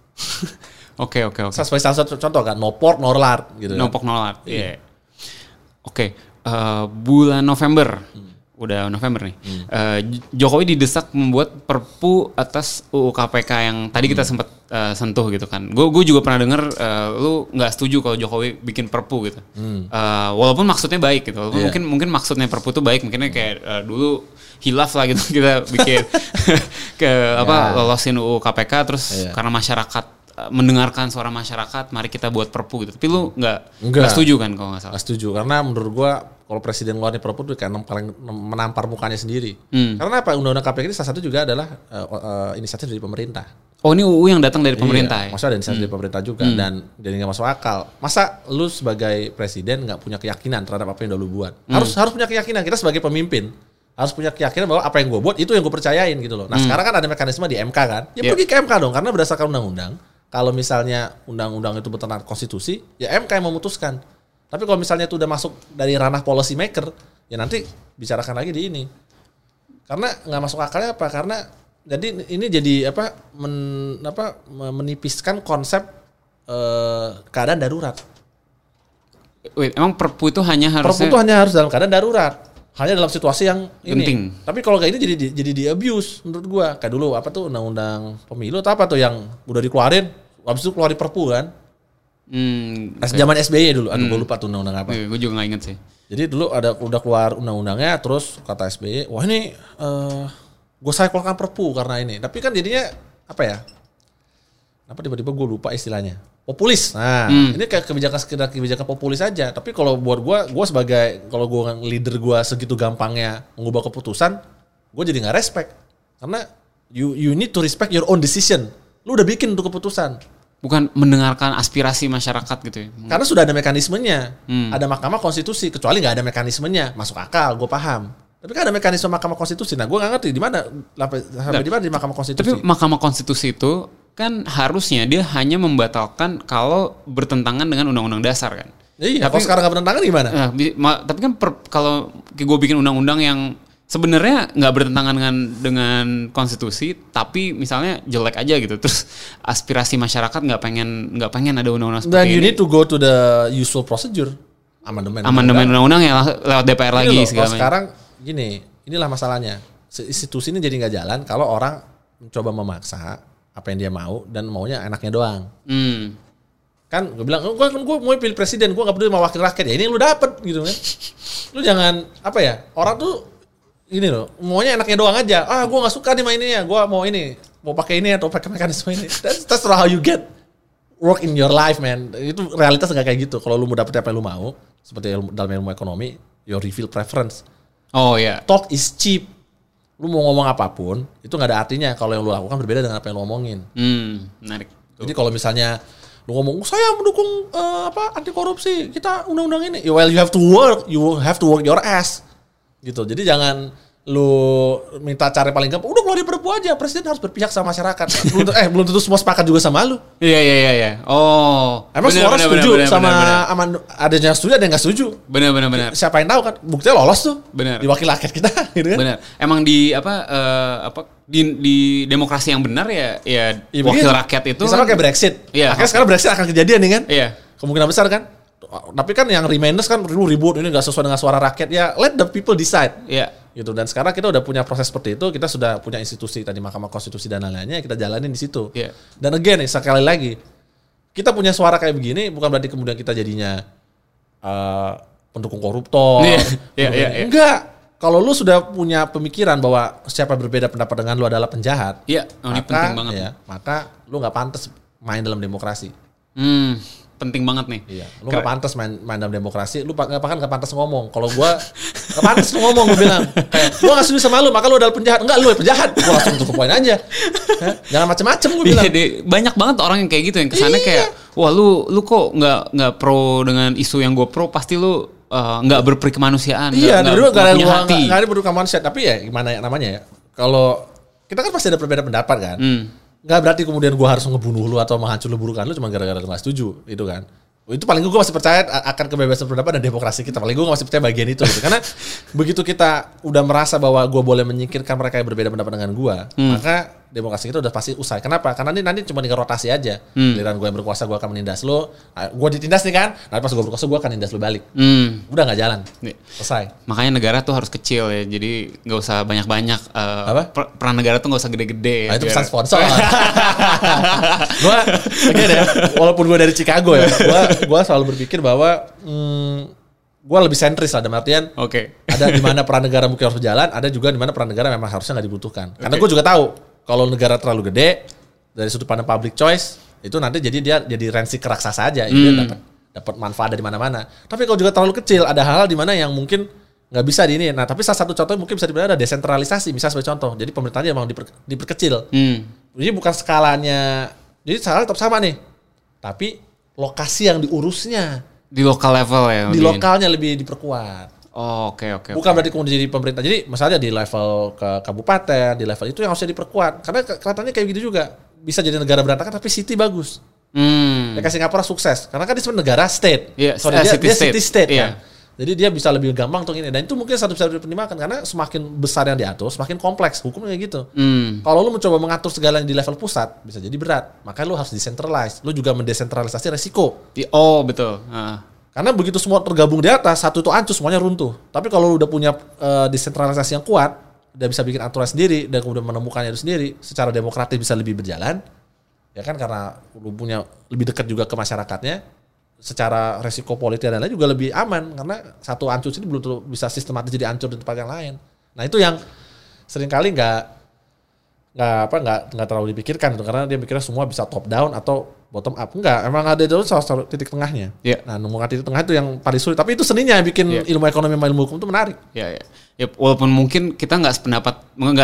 Oke. Sebagai salah satu contoh kan, no pork no lard gitu. No pork no lard. Iya. Oke, bulan November. Udah November nih. Jokowi didesak membuat perpu atas UU KPK yang tadi kita sempat sentuh gitu kan. Gue juga pernah denger lu enggak setuju kalau Jokowi bikin perpu gitu. Walaupun maksudnya baik gitu. Mungkin maksudnya perpu tuh baik, mungkinnya kayak dulu hilaf lah gitu kita bikin lolosin UU KPK terus karena masyarakat mendengarkan suara masyarakat, mari kita buat perpu gitu. Tapi lu nggak setuju kan kalau nggak salah? Nggak setuju, karena menurut gua kalau presiden ngeluarin perpu itu kayak paling menampar mukanya sendiri. Karena apa? Undang-undang KPK ini salah satu juga adalah inisiatif dari pemerintah. Ini UU yang datang dari pemerintah. Iya, ya? Maksudnya ada inisiatif dari pemerintah juga dan nggak masuk akal. Masa lu sebagai presiden nggak punya keyakinan terhadap apa yang udah lu buat? Harus punya keyakinan. Kita sebagai pemimpin harus punya keyakinan bahwa apa yang gue buat itu yang gue percayain gitu loh. Nah sekarang kan ada mekanisme di MK kan? Pergi ke MK dong, karena berdasarkan undang-undang. Kalau misalnya undang-undang itu bertentangan konstitusi, ya MK yang memutuskan. Tapi kalau misalnya itu udah masuk dari ranah policy maker, ya nanti bicarakan lagi di ini. Karena nggak masuk akalnya apa? Karena jadi ini jadi menipiskan konsep keadaan darurat. Emang perpu itu hanya harus? Perpu itu hanya harus dalam keadaan darurat, hanya dalam situasi yang ini. Genting. Tapi kalau kayak ini jadi di abuse menurut gua. Kayak dulu apa tuh undang-undang pemilu atau apa tuh yang udah dikeluarin, habis itu keluarin perpu kan. Zaman SBY dulu. Aduh gua lupa tuh undang-undang apa. Gua juga enggak ingat sih. Jadi dulu udah keluar undang-undangnya terus kata SBY, "Wah ini gua saya keluarkan perpu karena ini." Tapi kan jadinya apa ya? Apa tiba-tiba gue lupa istilahnya? Populis. Nah, ini kayak kebijakan sekedar kebijakan populis aja. Tapi kalau buat gue sebagai kalau gue leader gue segitu gampangnya mengubah keputusan, gue jadi nggak respect. Karena you need to respect your own decision. Lu udah bikin untuk keputusan. Bukan mendengarkan aspirasi masyarakat gitu ya. Karena sudah ada mekanismenya. Ada Mahkamah Konstitusi, kecuali nggak ada mekanismenya. Masuk akal, gue paham. Tapi kan ada mekanisme Mahkamah Konstitusi. Nah, gue nggak ngerti di mana sampai di mana di Mahkamah Konstitusi. Tapi Mahkamah Konstitusi itu kan harusnya dia hanya membatalkan kalau bertentangan dengan undang-undang dasar kan. Iya, tapi kalau sekarang nggak bertentangan gimana? Tapi kan kalau gue bikin undang-undang yang sebenarnya nggak bertentangan dengan konstitusi, tapi misalnya jelek aja gitu, terus aspirasi masyarakat nggak pengen ada undang-undang seperti ini. Dan you need to go to the usual procedure, amandemen undang-undang ya lewat DPR ini lagi. Kalau sekarang gini, inilah masalahnya, institusi ini jadi nggak jalan kalau orang mencoba memaksa apa yang dia mau dan maunya enaknya doang. Kan gue bilang, gue mau pilih presiden, gue nggak peduli sama wakil rakyat, ya ini yang lu dapet gitu kan. Lu jangan apa ya, orang tuh ini loh, maunya enaknya doang aja. Ah, gue nggak suka nih main ini ya, gue mau ini, mau pakai ini atau pakai mekanisme ini. That's how you get work in your life, man. Itu realitas nggak kayak gitu. Kalau lu mau dapet apa yang lu mau, seperti dalam ilmu ekonomi, your reveal preference. Oh ya. Yeah. Talk is cheap. Lu mau ngomong apapun, itu gak ada artinya kalau yang lu lakukan berbeda dengan apa yang lu omongin. Menarik. Jadi kalau misalnya lu ngomong, saya mendukung anti korupsi, kita undang-undang ini. Well, you have to work your ass. Gitu. Jadi jangan lu minta cara paling gampang, udah keluarin perpu aja, presiden harus berpihak sama masyarakat. Belum tentu semua sepakat juga sama lu. Iya. Oh. Emang semua orang setuju sama aman, ada yang setuju, ada yang gak setuju. Benar. Siapa yang tahu kan? Buktinya lolos tuh. Benar. Di wakil rakyat kita. Gitu kan? Benar. Emang di di demokrasi yang benar ya wakil rakyat itu. Sama kayak Brexit. Iya. Akhirnya sekarang Brexit akan kejadian nih kan? Iya. Kemungkinan besar kan? Tapi kan yang remainers kan ribut, ini gak sesuai dengan suara rakyat. Ya let the people decide. Iya. Gitu. Dan sekarang kita udah punya proses seperti itu, kita sudah punya institusi tadi Mahkamah Konstitusi dan lain-lainnya, kita jalanin di situ. Yeah. Dan again sekali lagi, kita punya suara kayak begini bukan berarti kemudian kita jadinya pendukung koruptor. Yeah. Enggak. Kalau lu sudah punya pemikiran bahwa siapa berbeda pendapat dengan lu adalah penjahat, ini penting banget. Ya, maka lu nggak pantas main dalam demokrasi. Penting banget nih. Iya. Lu gak pantas main dalam demokrasi. Lu bahkan gak pantas ngomong. Kalau gue gak pantas ngomong, gue bilang kayak gue gak setuju sama lu, maka lu adalah penjahat. Enggak, lu penjahat. Gue langsung tutup poin aja. Jangan macem-macem, gue bilang. Banyak banget orang yang kayak gitu, yang kesannya kayak, wah lu kok gak pro dengan isu yang gue pro, pasti lu gak berperi kemanusiaan. Iya, dulu gak punya hati. Gak ada berperi kemanusiaan. Tapi ya gimana namanya ya, kalau kita kan pasti ada perbedaan pendapat kan. Gak berarti kemudian gue harus ngebunuh lu atau menghancurkan lu cuma gara-gara gak setuju, itu kan. Itu paling gue masih percaya akan kebebasan berpendapat dan demokrasi kita. Paling gue masih percaya bagian itu. Gitu. Karena begitu kita udah merasa bahwa gue boleh menyingkirkan mereka yang berbeda pendapat dengan gue, maka demokrasi kita udah pasti usai. Kenapa? Karena nanti cuma tinggal rotasi aja. Giliran gue yang berkuasa, gue akan menindas lu. Gue ditindas nih kan, nanti pas gue berkuasa gue akan nindas lu balik. Udah gak jalan. Selesai. Makanya negara tuh harus kecil ya. Jadi gak usah banyak-banyak. Peran negara tuh gak usah gede-gede. Nah, itu pesan sponsor. Gue, walaupun gue dari Chicago ya, gue selalu berpikir bahwa gue lebih sentris lah, dalam artian ada di mana peran negara mungkin harus berjalan, ada juga di mana peran negara memang harusnya nggak dibutuhkan. Karena gue juga tahu kalau negara terlalu gede dari sudut pandang public choice itu nanti jadi dia jadi rensi keraksasa aja, dia dapat manfaat dari mana-mana. Tapi kalau juga terlalu kecil ada hal-hal di mana yang mungkin nggak bisa di ini. Nah tapi salah satu contoh mungkin bisa dibilang ada desentralisasi, misalnya sebagai contoh. Jadi pemerintahnya memang diperkecil. Jadi bukan skalanya, jadi skala tetap sama nih, tapi lokasi yang diurusnya di lokal level ya, di lokalnya lebih diperkuat. Oke. Bukan berarti kemudian jadi pemerintah. Jadi misalnya di level ke kabupaten, di level itu yang harusnya diperkuat. Karena kelihatannya kayak gitu juga bisa jadi negara berantakan tapi city bagus. Kayak Singapura sukses karena kan dia sebenarnya negara state. City state. Yeah. Kan? Jadi dia bisa lebih gampang untuk ini. Dan itu mungkin satu-satu pertimbangan karena semakin besar yang diatur, semakin kompleks hukumnya kayak gitu. Kalau lu mencoba mengatur segalanya di level pusat, bisa jadi berat. Makanya lu harus decentralize. Lu juga mendesentralisasi resiko. Oh, betul. Karena begitu semua tergabung di atas, satu itu hancur, semuanya runtuh. Tapi kalau lu udah punya desentralisasi yang kuat, udah bisa bikin aturan sendiri dan kemudian menemukannya itu sendiri, secara demokratis bisa lebih berjalan. Ya kan karena lu punya lebih dekat juga ke masyarakatnya. Secara resiko politik dan lain juga lebih aman karena satu ancur sini belum terlalu bisa sistematis jadi ancur di tempat yang lain. Nah itu yang seringkali nggak nggak terlalu dipikirkan karena dia pikirnya semua bisa top down atau bottom up. Enggak, emang ada dulu salah titik tengahnya. Yeah. Nah, nemukan titik tengah itu yang paling sulit. Tapi itu seninya bikin ilmu ekonomi sama ilmu hukum itu menarik. Iya, yeah, yeah. Ya, walaupun mungkin kita nggak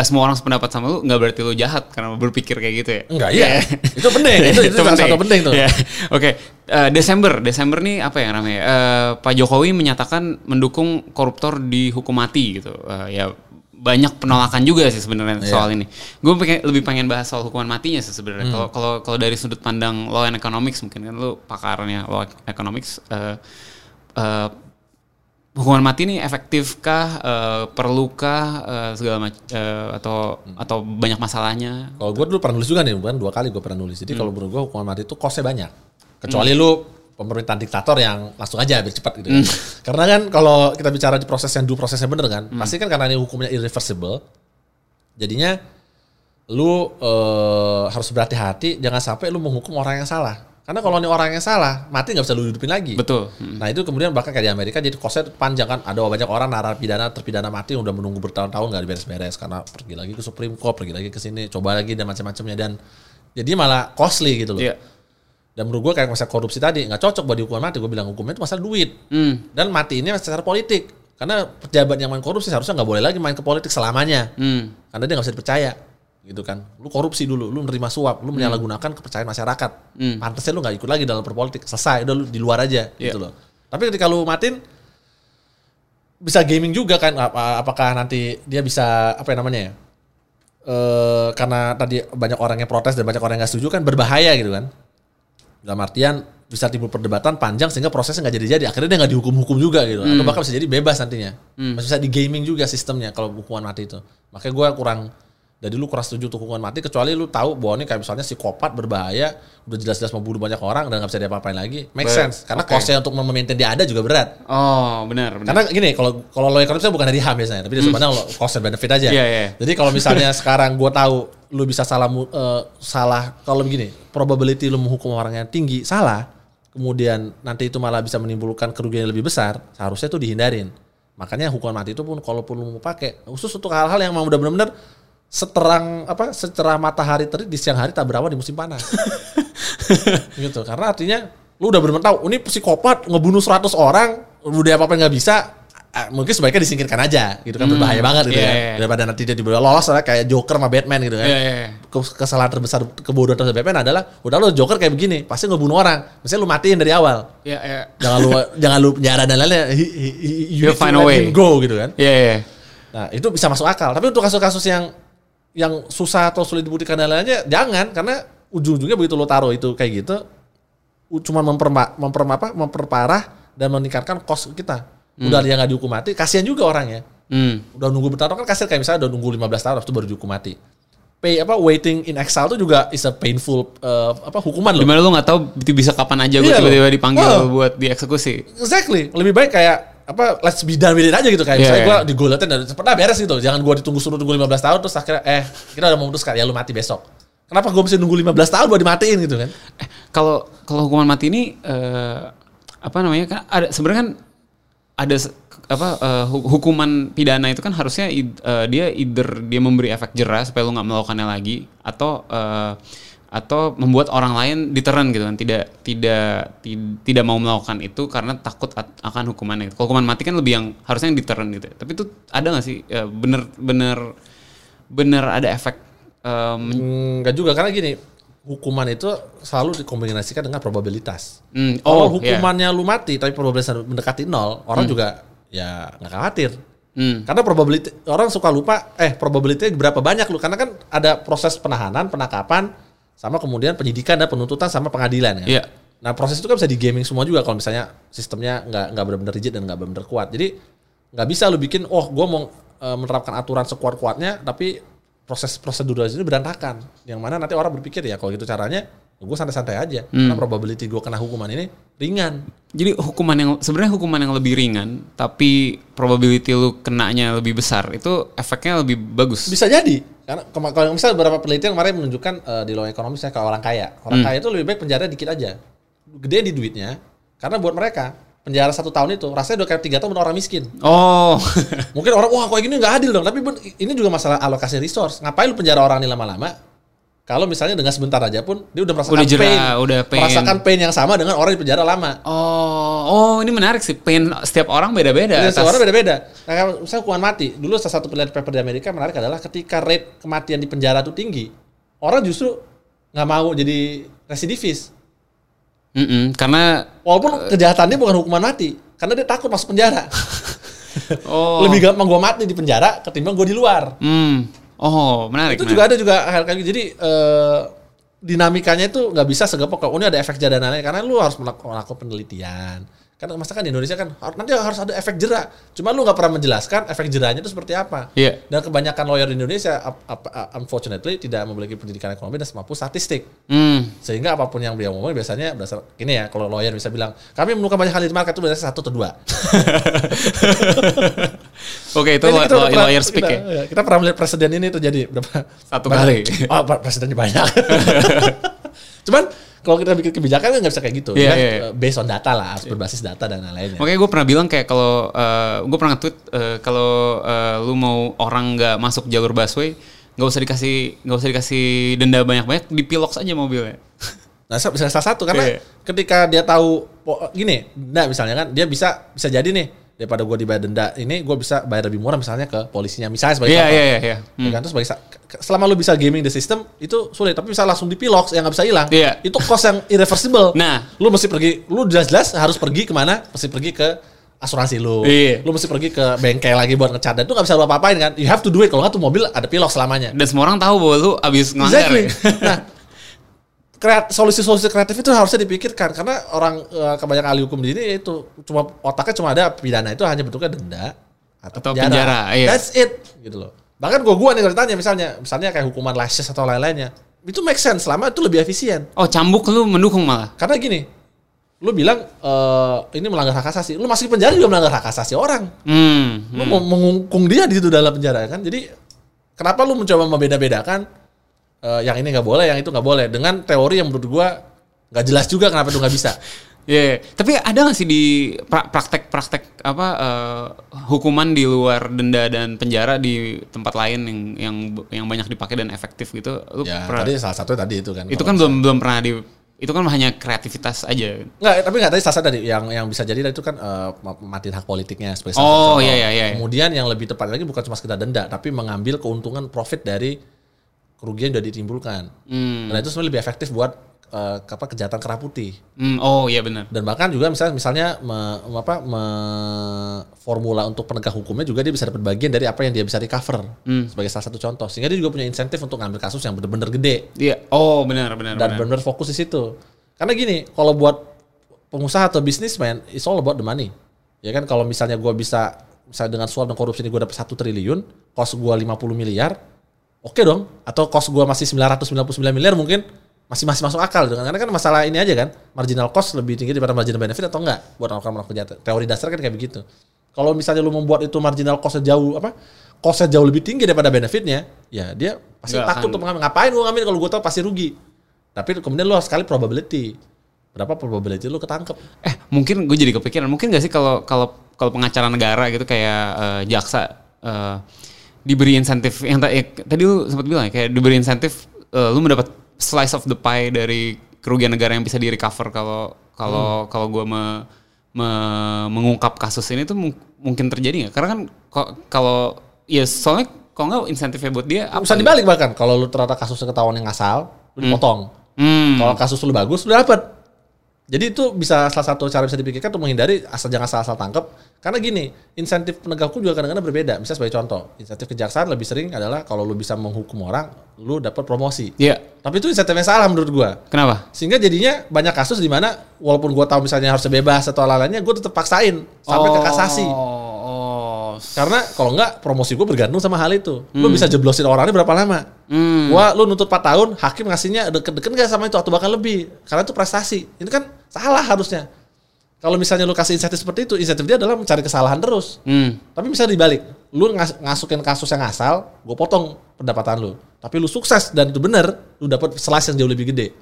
semua orang sependapat sama lu, nggak berarti lu jahat karena berpikir kayak gitu ya. Enggak, iya. Yeah. Itu penting, itu salah satu penting tuh. Yeah. Oke, okay. Desember nih apa yang ramai? Pak Jokowi menyatakan mendukung koruptor dihukum mati gitu. Ya banyak penolakan juga sih sebenarnya soal ini. Gue lebih pengen bahas soal hukuman matinya sih sebenarnya. Kalau dari sudut pandang law and economics, mungkin kan lu pakarnya law economics, hukuman mati ini efektifkah, perlukah, segala macam, atau banyak masalahnya? Kalau gue dulu pernah nulis juga nih, bukan 2 kali gue pernah nulis. Jadi kalau menurut gue hukuman mati itu cost-nya banyak. Kecuali lu pemerintahan diktator yang langsung aja biar cepat gitu. Kan. Karena kan kalau kita bicara di proses yang dulu prosesnya bener kan, pasti kan karena ini hukumnya irreversible, jadinya lu harus berhati-hati jangan sampai lu menghukum orang yang salah. Karena kalau ini orang yang salah, mati nggak bisa lu hidupin lagi. Betul. Nah itu kemudian bahkan kayak di Amerika jadi cost-nya panjang kan, ada banyak orang narapidana terpidana mati yang udah menunggu bertahun-tahun nggak beres-beres karena pergi lagi ke Supreme Court, pergi lagi ke sini, coba lagi dan macam-macamnya dan jadi malah costly gitu loh. Yeah. Dan menurut gue kayak masalah korupsi tadi nggak cocok buat dihukum mati. Gue bilang hukumnya itu masalah duit dan mati ini secara politik, karena pejabat yang main korupsi seharusnya nggak boleh lagi main ke politik selamanya karena dia nggak bisa dipercaya gitu kan. Lu korupsi dulu, lu menerima suap, lu menyalahgunakan kepercayaan masyarakat, pantasnya lu nggak ikut lagi dalam berpolitik, selesai udah lu di luar aja gitu loh. Tapi ketika lu matiin bisa gaming juga kan, apakah nanti dia bisa apa namanya ya, karena tadi banyak orang yang protes dan banyak orang yang nggak setuju kan, berbahaya gitu kan. Dalam artian bisa timbul perdebatan panjang sehingga prosesnya nggak jadi-jadi. Akhirnya dia nggak dihukum-hukum juga gitu. Atau bahkan bisa jadi bebas nantinya. Bisa di gaming juga sistemnya kalau hukuman mati itu. Makanya gue kurang setuju untuk hukuman mati. Kecuali lu tahu bahwa ini kayak misalnya psikopat berbahaya. Udah jelas-jelas membunuh banyak orang dan nggak bisa diapa-apain lagi. Make sense. Karena cost-nya untuk memaintain dia ada juga berat. Oh benar. Karena gini, kalau law economics bukan dari HAM biasanya. Tapi sebenarnya cost and benefit aja. Yeah. Jadi kalau misalnya sekarang gue tahu lu bisa salah kalau begini, probability lu menghukum orang yang tinggi salah, kemudian nanti itu malah bisa menimbulkan kerugian yang lebih besar, seharusnya itu dihindarin. Makanya hukuman mati itu pun kalaupun lu mau pakai, khusus untuk hal-hal yang memang benar-benar secerah matahari terik di siang hari tak berawan di musim panas. Gitu, karena artinya lu udah benar-benar tahu ini psikopat ngebunuh 100 orang, udah apa-apa enggak bisa. Mungkin sebaiknya disingkirkan aja gitu kan, berbahaya banget gitu kan. Daripada nanti dia dibawa lolos kayak Joker sama Batman gitu kan. Kesalahan terbesar, kebodohan terbesar Batman adalah udah lo Joker kayak begini pasti ngebunuh orang, mestinya lo matiin dari awal. Jangan lu penjara dan lainnya, you find a way go gitu kan. Nah itu bisa masuk akal. Tapi untuk kasus-kasus yang susah atau sulit dibuktikan dan lainnya jangan, karena ujung-ujungnya begitu lo taruh itu kayak gitu cuma memperparah dan meningkatkan cost kita. Udah dia gak dihukum mati, kasihan juga orangnya. Udah nunggu bertahun kan kasihan, kayak misalnya udah nunggu 15 tahun itu baru dihukum mati. Waiting in exile itu juga is a painful hukuman loh. Dimana lu gak tahu bisa kapan aja gue tiba-tiba dipanggil buat dieksekusi. Exactly. Lebih baik kayak let's be done with it aja gitu, kayak misalnya gue digoletin dan pernah beres gitu. Jangan gue ditunggu 15 tahun terus akhirnya kita udah memutuskan ya lu mati besok. Kenapa gue mesti nunggu 15 tahun buat dimatiin gitu kan? Kalau hukuman mati ini kan ada sebenarnya kan hukuman pidana itu kan harusnya dia memberi efek jera supaya lu nggak melakukannya lagi, atau membuat orang lain deterrent gitu kan, tidak mau melakukan itu karena takut akan hukumannya. Kalau hukuman mati kan lebih yang harusnya yang deterrent gitu. Tapi itu ada nggak sih bener ada efek? Nggak juga, karena gini, hukuman itu selalu dikombinasikan dengan probabilitas. Kalau hukumannya lu mati tapi probabilitas mendekati 0, orang juga ya nggak khawatir. Karena probabilitas, orang suka lupa probabilitasnya berapa banyak lu, karena kan ada proses penahanan, penangkapan, sama kemudian penyidikan dan penuntutan sama pengadilan kan. Yeah. Nah proses itu kan bisa di gaming semua juga kalau misalnya sistemnya nggak benar-benar rigid dan nggak benar-benar kuat. Jadi nggak bisa lu bikin gue mau menerapkan aturan sekuat-kuatnya tapi proses prosedur itu berantakan, yang mana nanti orang berpikir ya kalau gitu caranya gue santai-santai aja karena probability gue kena hukuman ini ringan. Jadi hukuman yang lebih ringan tapi probability lu kenanya lebih besar, itu efeknya lebih bagus. Bisa jadi, karena kalau misalnya beberapa penelitian kemarin menunjukkan di law economics ke orang kaya itu lebih baik penjara dikit aja, gede di duitnya, karena buat mereka penjara 1 tahun itu rasanya udah kayak 3 tahun bener orang miskin. Oh. Mungkin orang wah kayak gini nggak adil dong. Tapi ini juga masalah alokasi resource. Ngapain lu penjara orang ini lama-lama? Kalau misalnya dengan sebentar aja pun dia udah merasakan pain. Merasakan pain yang sama dengan orang di penjara lama. Oh, ini menarik sih. Pain setiap orang beda-beda. Setiap orang beda-beda. Nah, misalnya hukuman mati. Dulu salah satu penelitian paper di Amerika menarik adalah ketika rate kematian di penjara itu tinggi, orang justru nggak mau jadi residivis. Karena walaupun kejahatannya bukan hukuman mati, karena dia takut masuk penjara. Oh. Lebih gampang gue mati di penjara ketimbang gue di luar. Oh, menarik. Itu menarik. Juga ada juga jadi dinamikanya itu nggak bisa segepok. Kalau ini ada efek jeda dananya, karena lu harus melakukan penelitian. Karena masa kan di Indonesia kan nanti harus ada efek jera. Cuma lu nggak pernah menjelaskan efek jeranya itu seperti apa. Yeah. Dan kebanyakan lawyer di Indonesia, unfortunately, tidak memiliki pendidikan ekonomi dan semampu statistik. Sehingga apapun yang beliau ngomong biasanya berdasar ini ya. Kalau lawyer bisa bilang kami menemukan banyak hal di market itu biasanya 1 atau 2. Oke, itu lawyer speak ya. Kita pernah melihat presiden ini terjadi berapa? 1 kali. Oh, presidennya banyak. Cuman kalau kita bikin kebijakan nggak bisa kayak gitu, based on data lah, harus berbasis data dan lain-lainnya. Makanya gue pernah bilang kayak kalau gue pernah nge-tweet kalau lu mau orang nggak masuk jalur busway, nggak usah dikasih denda banyak-banyak, dipiloks aja mobilnya. Nah, salah satu karena ketika dia tahu gini, nah misalnya kan dia bisa jadi nih. Daripada gue dibayar denda ini, gue bisa bayar lebih murah misalnya ke polisinya. Misalnya sebagai contoh. Selama lu bisa gaming the system, itu sulit. Tapi bisa langsung dipiloks, yang gak bisa hilang. Yeah. Itu cost yang irreversible. Nah, lu mesti pergi, lu jelas-jelas harus pergi kemana? Mesti pergi ke asuransi lu. Yeah. Lu mesti pergi ke bengkel lagi buat ngecat. Dan itu gak bisa lu apa-apain kan. You have to do it. Kalau gak tuh mobil ada pilok selamanya. Dan semua orang tahu bahwa lu abis ngelanggar. Exactly. Ya? Nah, solusi-solusi kreatif itu harusnya dipikirkan karena orang kebanyakan ahli hukum di ini itu cuma otaknya cuma ada pidana itu hanya bentuknya denda atau penjara. Iya. That's it gitu loh. Bahkan gua nih kalau ditanya misalnya kayak hukuman lashes atau lain-lainnya itu make sense selama itu lebih efisien. Oh, cambuk lu mendukung malah. Karena gini, lu bilang ini melanggar hak asasi. Lu masih penjara juga melanggar hak asasi orang. Lu mau mengungkung dia di situ dalam penjara kan. Jadi kenapa lu mencoba membeda-bedakan? Yang ini nggak boleh, yang itu nggak boleh. Dengan teori yang menurut gue nggak jelas juga kenapa itu nggak bisa. Tapi ada nggak sih di praktek-praktek apa hukuman di luar denda dan penjara di tempat lain yang banyak dipakai dan efektif gitu? Tadi salah satu tadi itu kan. Itu kan belum pernah di. Itu kan hanya kreativitas aja. Tapi tadi salah tadi yang bisa jadi itu kan matiin hak politiknya. Kemudian yang lebih tepat lagi bukan cuma sekedar denda, tapi mengambil keuntungan profit dari kerugian sudah ditimbulkan. Nah, itu sebenarnya lebih efektif buat kejahatan kerah putih. Oh iya benar. Dan bahkan juga misalnya formula untuk penegak hukumnya juga dia bisa dapat bagian dari apa yang dia bisa recover. Sebagai salah satu contoh. Sehingga dia juga punya insentif untuk ngambil kasus yang benar-benar gede. Iya. Oh benar. Dan benar-benar fokus di situ. Karena gini, kalau buat pengusaha atau businessman, it's all about the money. Ya kan, kalau misalnya gue bisa dengan suap dan korupsi ini gue dapat 1 triliun, cost gue 50 miliar, oke dong, atau cost gue masih 999 miliar mungkin masih masuk akal dengan karena kan masalah ini aja kan marginal cost lebih tinggi daripada marginal benefit atau enggak buat orang-orang kejahatan. Teori dasar kan kayak begitu. Kalau misalnya lu membuat itu marginal costnya jauh lebih tinggi daripada benefitnya, ya dia pasti takut untuk mengambil. Ngapain gue ngambil kalau gue tahu pasti rugi. Tapi kemudian lu harus sekali probability. Berapa probability lu ketangkep? Mungkin gue jadi kepikiran. Mungkin nggak sih kalau pengacara negara gitu kayak jaksa. Diberi insentif yang tadi lu sempat bilang kayak diberi insentif lu mendapat slice of the pie dari kerugian negara yang bisa di recover kalau gue mengungkap kasus ini tuh mungkin terjadi nggak? Karena kan kalau ya soalnya kalau nggak insentifnya buat dia bisa dibalik bahkan kalau lu ternyata kasusnya ketahuan yang ngasal lu dipotong. Kalau kasus lu bagus lu dapat. Jadi itu bisa salah satu cara bisa dipikirkan untuk menghindari jangan asal-asal tangkap. Karena gini, insentif penegak hukum juga kadang-kadang berbeda. Misalnya sebagai contoh, insentif kejaksaan lebih sering adalah kalau lu bisa menghukum orang, lu dapat promosi. Iya. Tapi itu insentifnya salah menurut gua. Kenapa? Sehingga jadinya banyak kasus di mana walaupun gua tahu misalnya harus bebas atau lain-lainnya, gua tetap paksain sampai ke kasasi. Karena kalau enggak promosi gue bergantung sama hal itu. Lu bisa jeblosin orangnya berapa lama. Wah lu nuntut 4 tahun, hakim ngasihnya deket-deket gak sama itu atau bahkan lebih. Karena itu prestasi. Ini kan salah harusnya. Kalau misalnya lu kasih insentif seperti itu, insentif dia adalah mencari kesalahan terus. Tapi misalnya dibalik. Lu ngasukin kasus yang ngasal, gue potong pendapatan lu. Tapi lu sukses dan itu benar, lu dapat slice yang jauh lebih gede.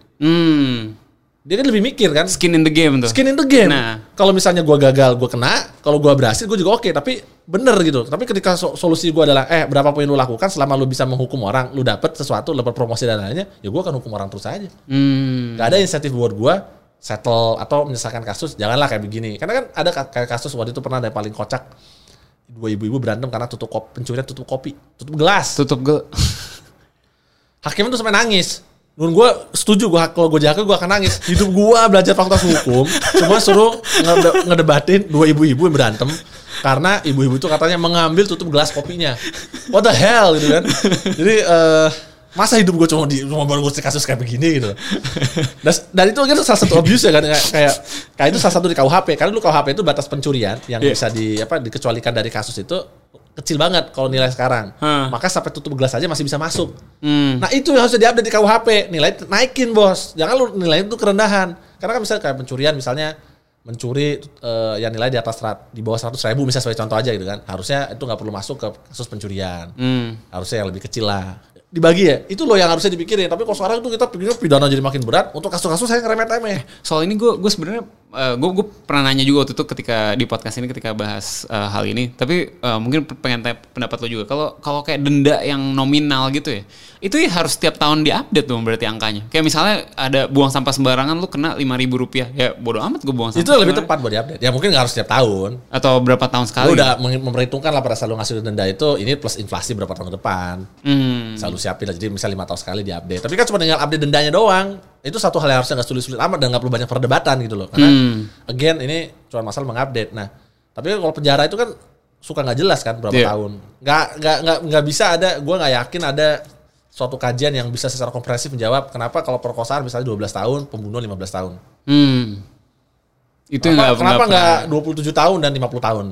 Dia kan lebih mikir kan. Skin in the game tuh. Skin in the game. Nah. Kalau misalnya gue gagal, gue kena. Kalau gue berhasil, gue juga oke. Tapi bener gitu. Tapi ketika solusi gue adalah, berapapun yang lu lakukan, selama lu bisa menghukum orang, lu dapet sesuatu, lu berpromosi dan lainnya, ya gue akan hukum orang terus aja. Gak ada insentif buat gue settle atau menyelesaikan kasus. Janganlah kayak begini. Karena kan ada kayak kasus waktu itu pernah ada yang paling kocak. Dua ibu-ibu berantem karena pencurinya tutup kopi. Tutup gelas. Hakim itu sampai nangis. Menurut gue setuju, kalau gue jahat gue akan nangis. Hidup gue belajar fakultas hukum, cuma suruh ngedebatin dua ibu-ibu yang berantem karena ibu-ibu itu katanya mengambil tutup gelas kopinya. What the hell gitu kan. Jadi masa hidup gue cuma baru ngurusin kasus kayak begini gitu. Dan itu kan salah satu abuse ya kan, kayak itu salah satu di KUHP. Karena dulu KUHP itu batas pencurian yang bisa dikecualikan dari kasus itu kecil banget kalau nilai sekarang. Maka sampai tutup gelas aja masih bisa masuk. Nah itu yang harus diupdate di KUHP. Nilai naikin bos. Jangan lu nilai itu kerendahan. Karena kan misalnya kayak pencurian, misalnya mencuri yang nilai di bawah 100.000 misalnya sebagai contoh aja gitu kan. Harusnya itu gak perlu masuk ke kasus pencurian. Harusnya yang lebih kecil lah. Dibagi ya, itu loh yang harusnya dipikirin. Tapi kalau sekarang itu kita pikirnya pidana jadi makin berat. Untuk kasus-kasus saya ngeremeh-remeh. Soal ini gue sebenarnya gue pernah nanya juga waktu itu ketika di podcast ini ketika bahas hal ini. Tapi mungkin pengen tanya pendapat lo juga. Kalau kayak denda yang nominal gitu ya, itu ya harus setiap tahun diupdate dong berarti angkanya. Kayak misalnya ada buang sampah sembarangan lu kena Rp5.000. Ya bodo amat gue buang sampah. Itu lebih tepat buat diupdate. Ya mungkin gak harus setiap tahun. Atau berapa tahun sekali. Lu udah memperhitungkan lah pada saat lu ngasih denda itu. Ini plus inflasi berapa tahun ke depan. Selalu siapin lah, jadi misalnya 5 tahun sekali diupdate. Tapi kan cuma dengan update dendanya doang. Itu satu hal yang harusnya gak sulit-sulit amat dan gak perlu banyak perdebatan gitu loh. Karena again ini cuma masalah mengupdate. Nah, tapi kalau penjara itu kan suka gak jelas kan berapa tahun. Gak bisa ada, gue gak yakin ada suatu kajian yang bisa secara komprehensif menjawab kenapa kalau perkosaan misalnya 12 tahun, pembunuhan 15 tahun. Itu kenapa gak 27 tahun dan 50 tahun?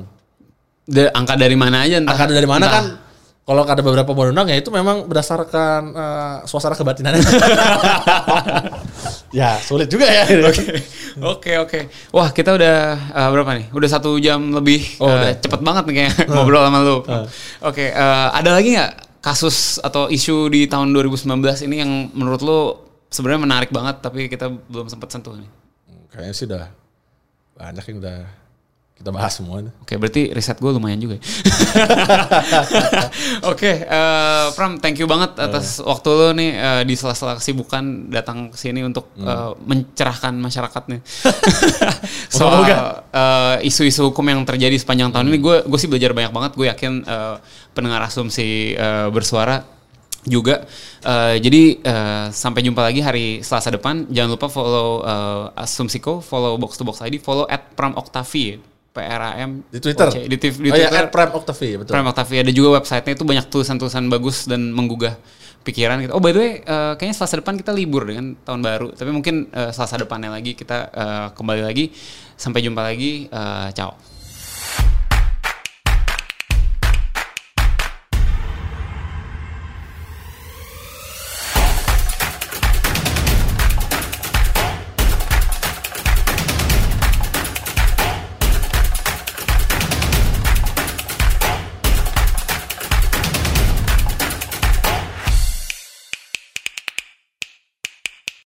Angka dari mana aja entah. Angka dari mana entah. Kan kalau ada beberapa undang-undang ya itu memang berdasarkan suasana kebatinannya. Ya sulit juga ya. Oke. Wah kita udah berapa nih? Udah 1 jam lebih. Cepet banget nih kayak ngobrol sama lu. Oke, ada lagi nggak kasus atau isu di tahun 2019 ini yang menurut lu sebenarnya menarik banget tapi kita belum sempat sentuh nih? Kayaknya sih udah banyak yang udah kita bahas semua. Oke, berarti riset gue lumayan juga. Oke, Pram, thank you banget atas waktu lo nih di sela-sela kesibukan datang ke sini untuk mencerahkan masyarakatnya. Soal isu-isu hukum yang terjadi sepanjang tahun ini, gue sih belajar banyak banget. Gue yakin pendengar Asumsi Bersuara juga. Jadi sampai jumpa lagi hari Selasa depan. Jangan lupa follow Asumsiko, follow Box to Box ID, follow @pramoktavi. PRAM di Twitter. Di Twitter. @pramoktavi, betul. Pramoktavi, ada juga websitenya, itu banyak tulisan-tulisan bagus dan menggugah pikiran kita. Oh by the way, kayaknya Selasa depan kita libur dengan tahun baru. Tapi mungkin Selasa depannya lagi kita kembali lagi. Sampai jumpa lagi. Ciao.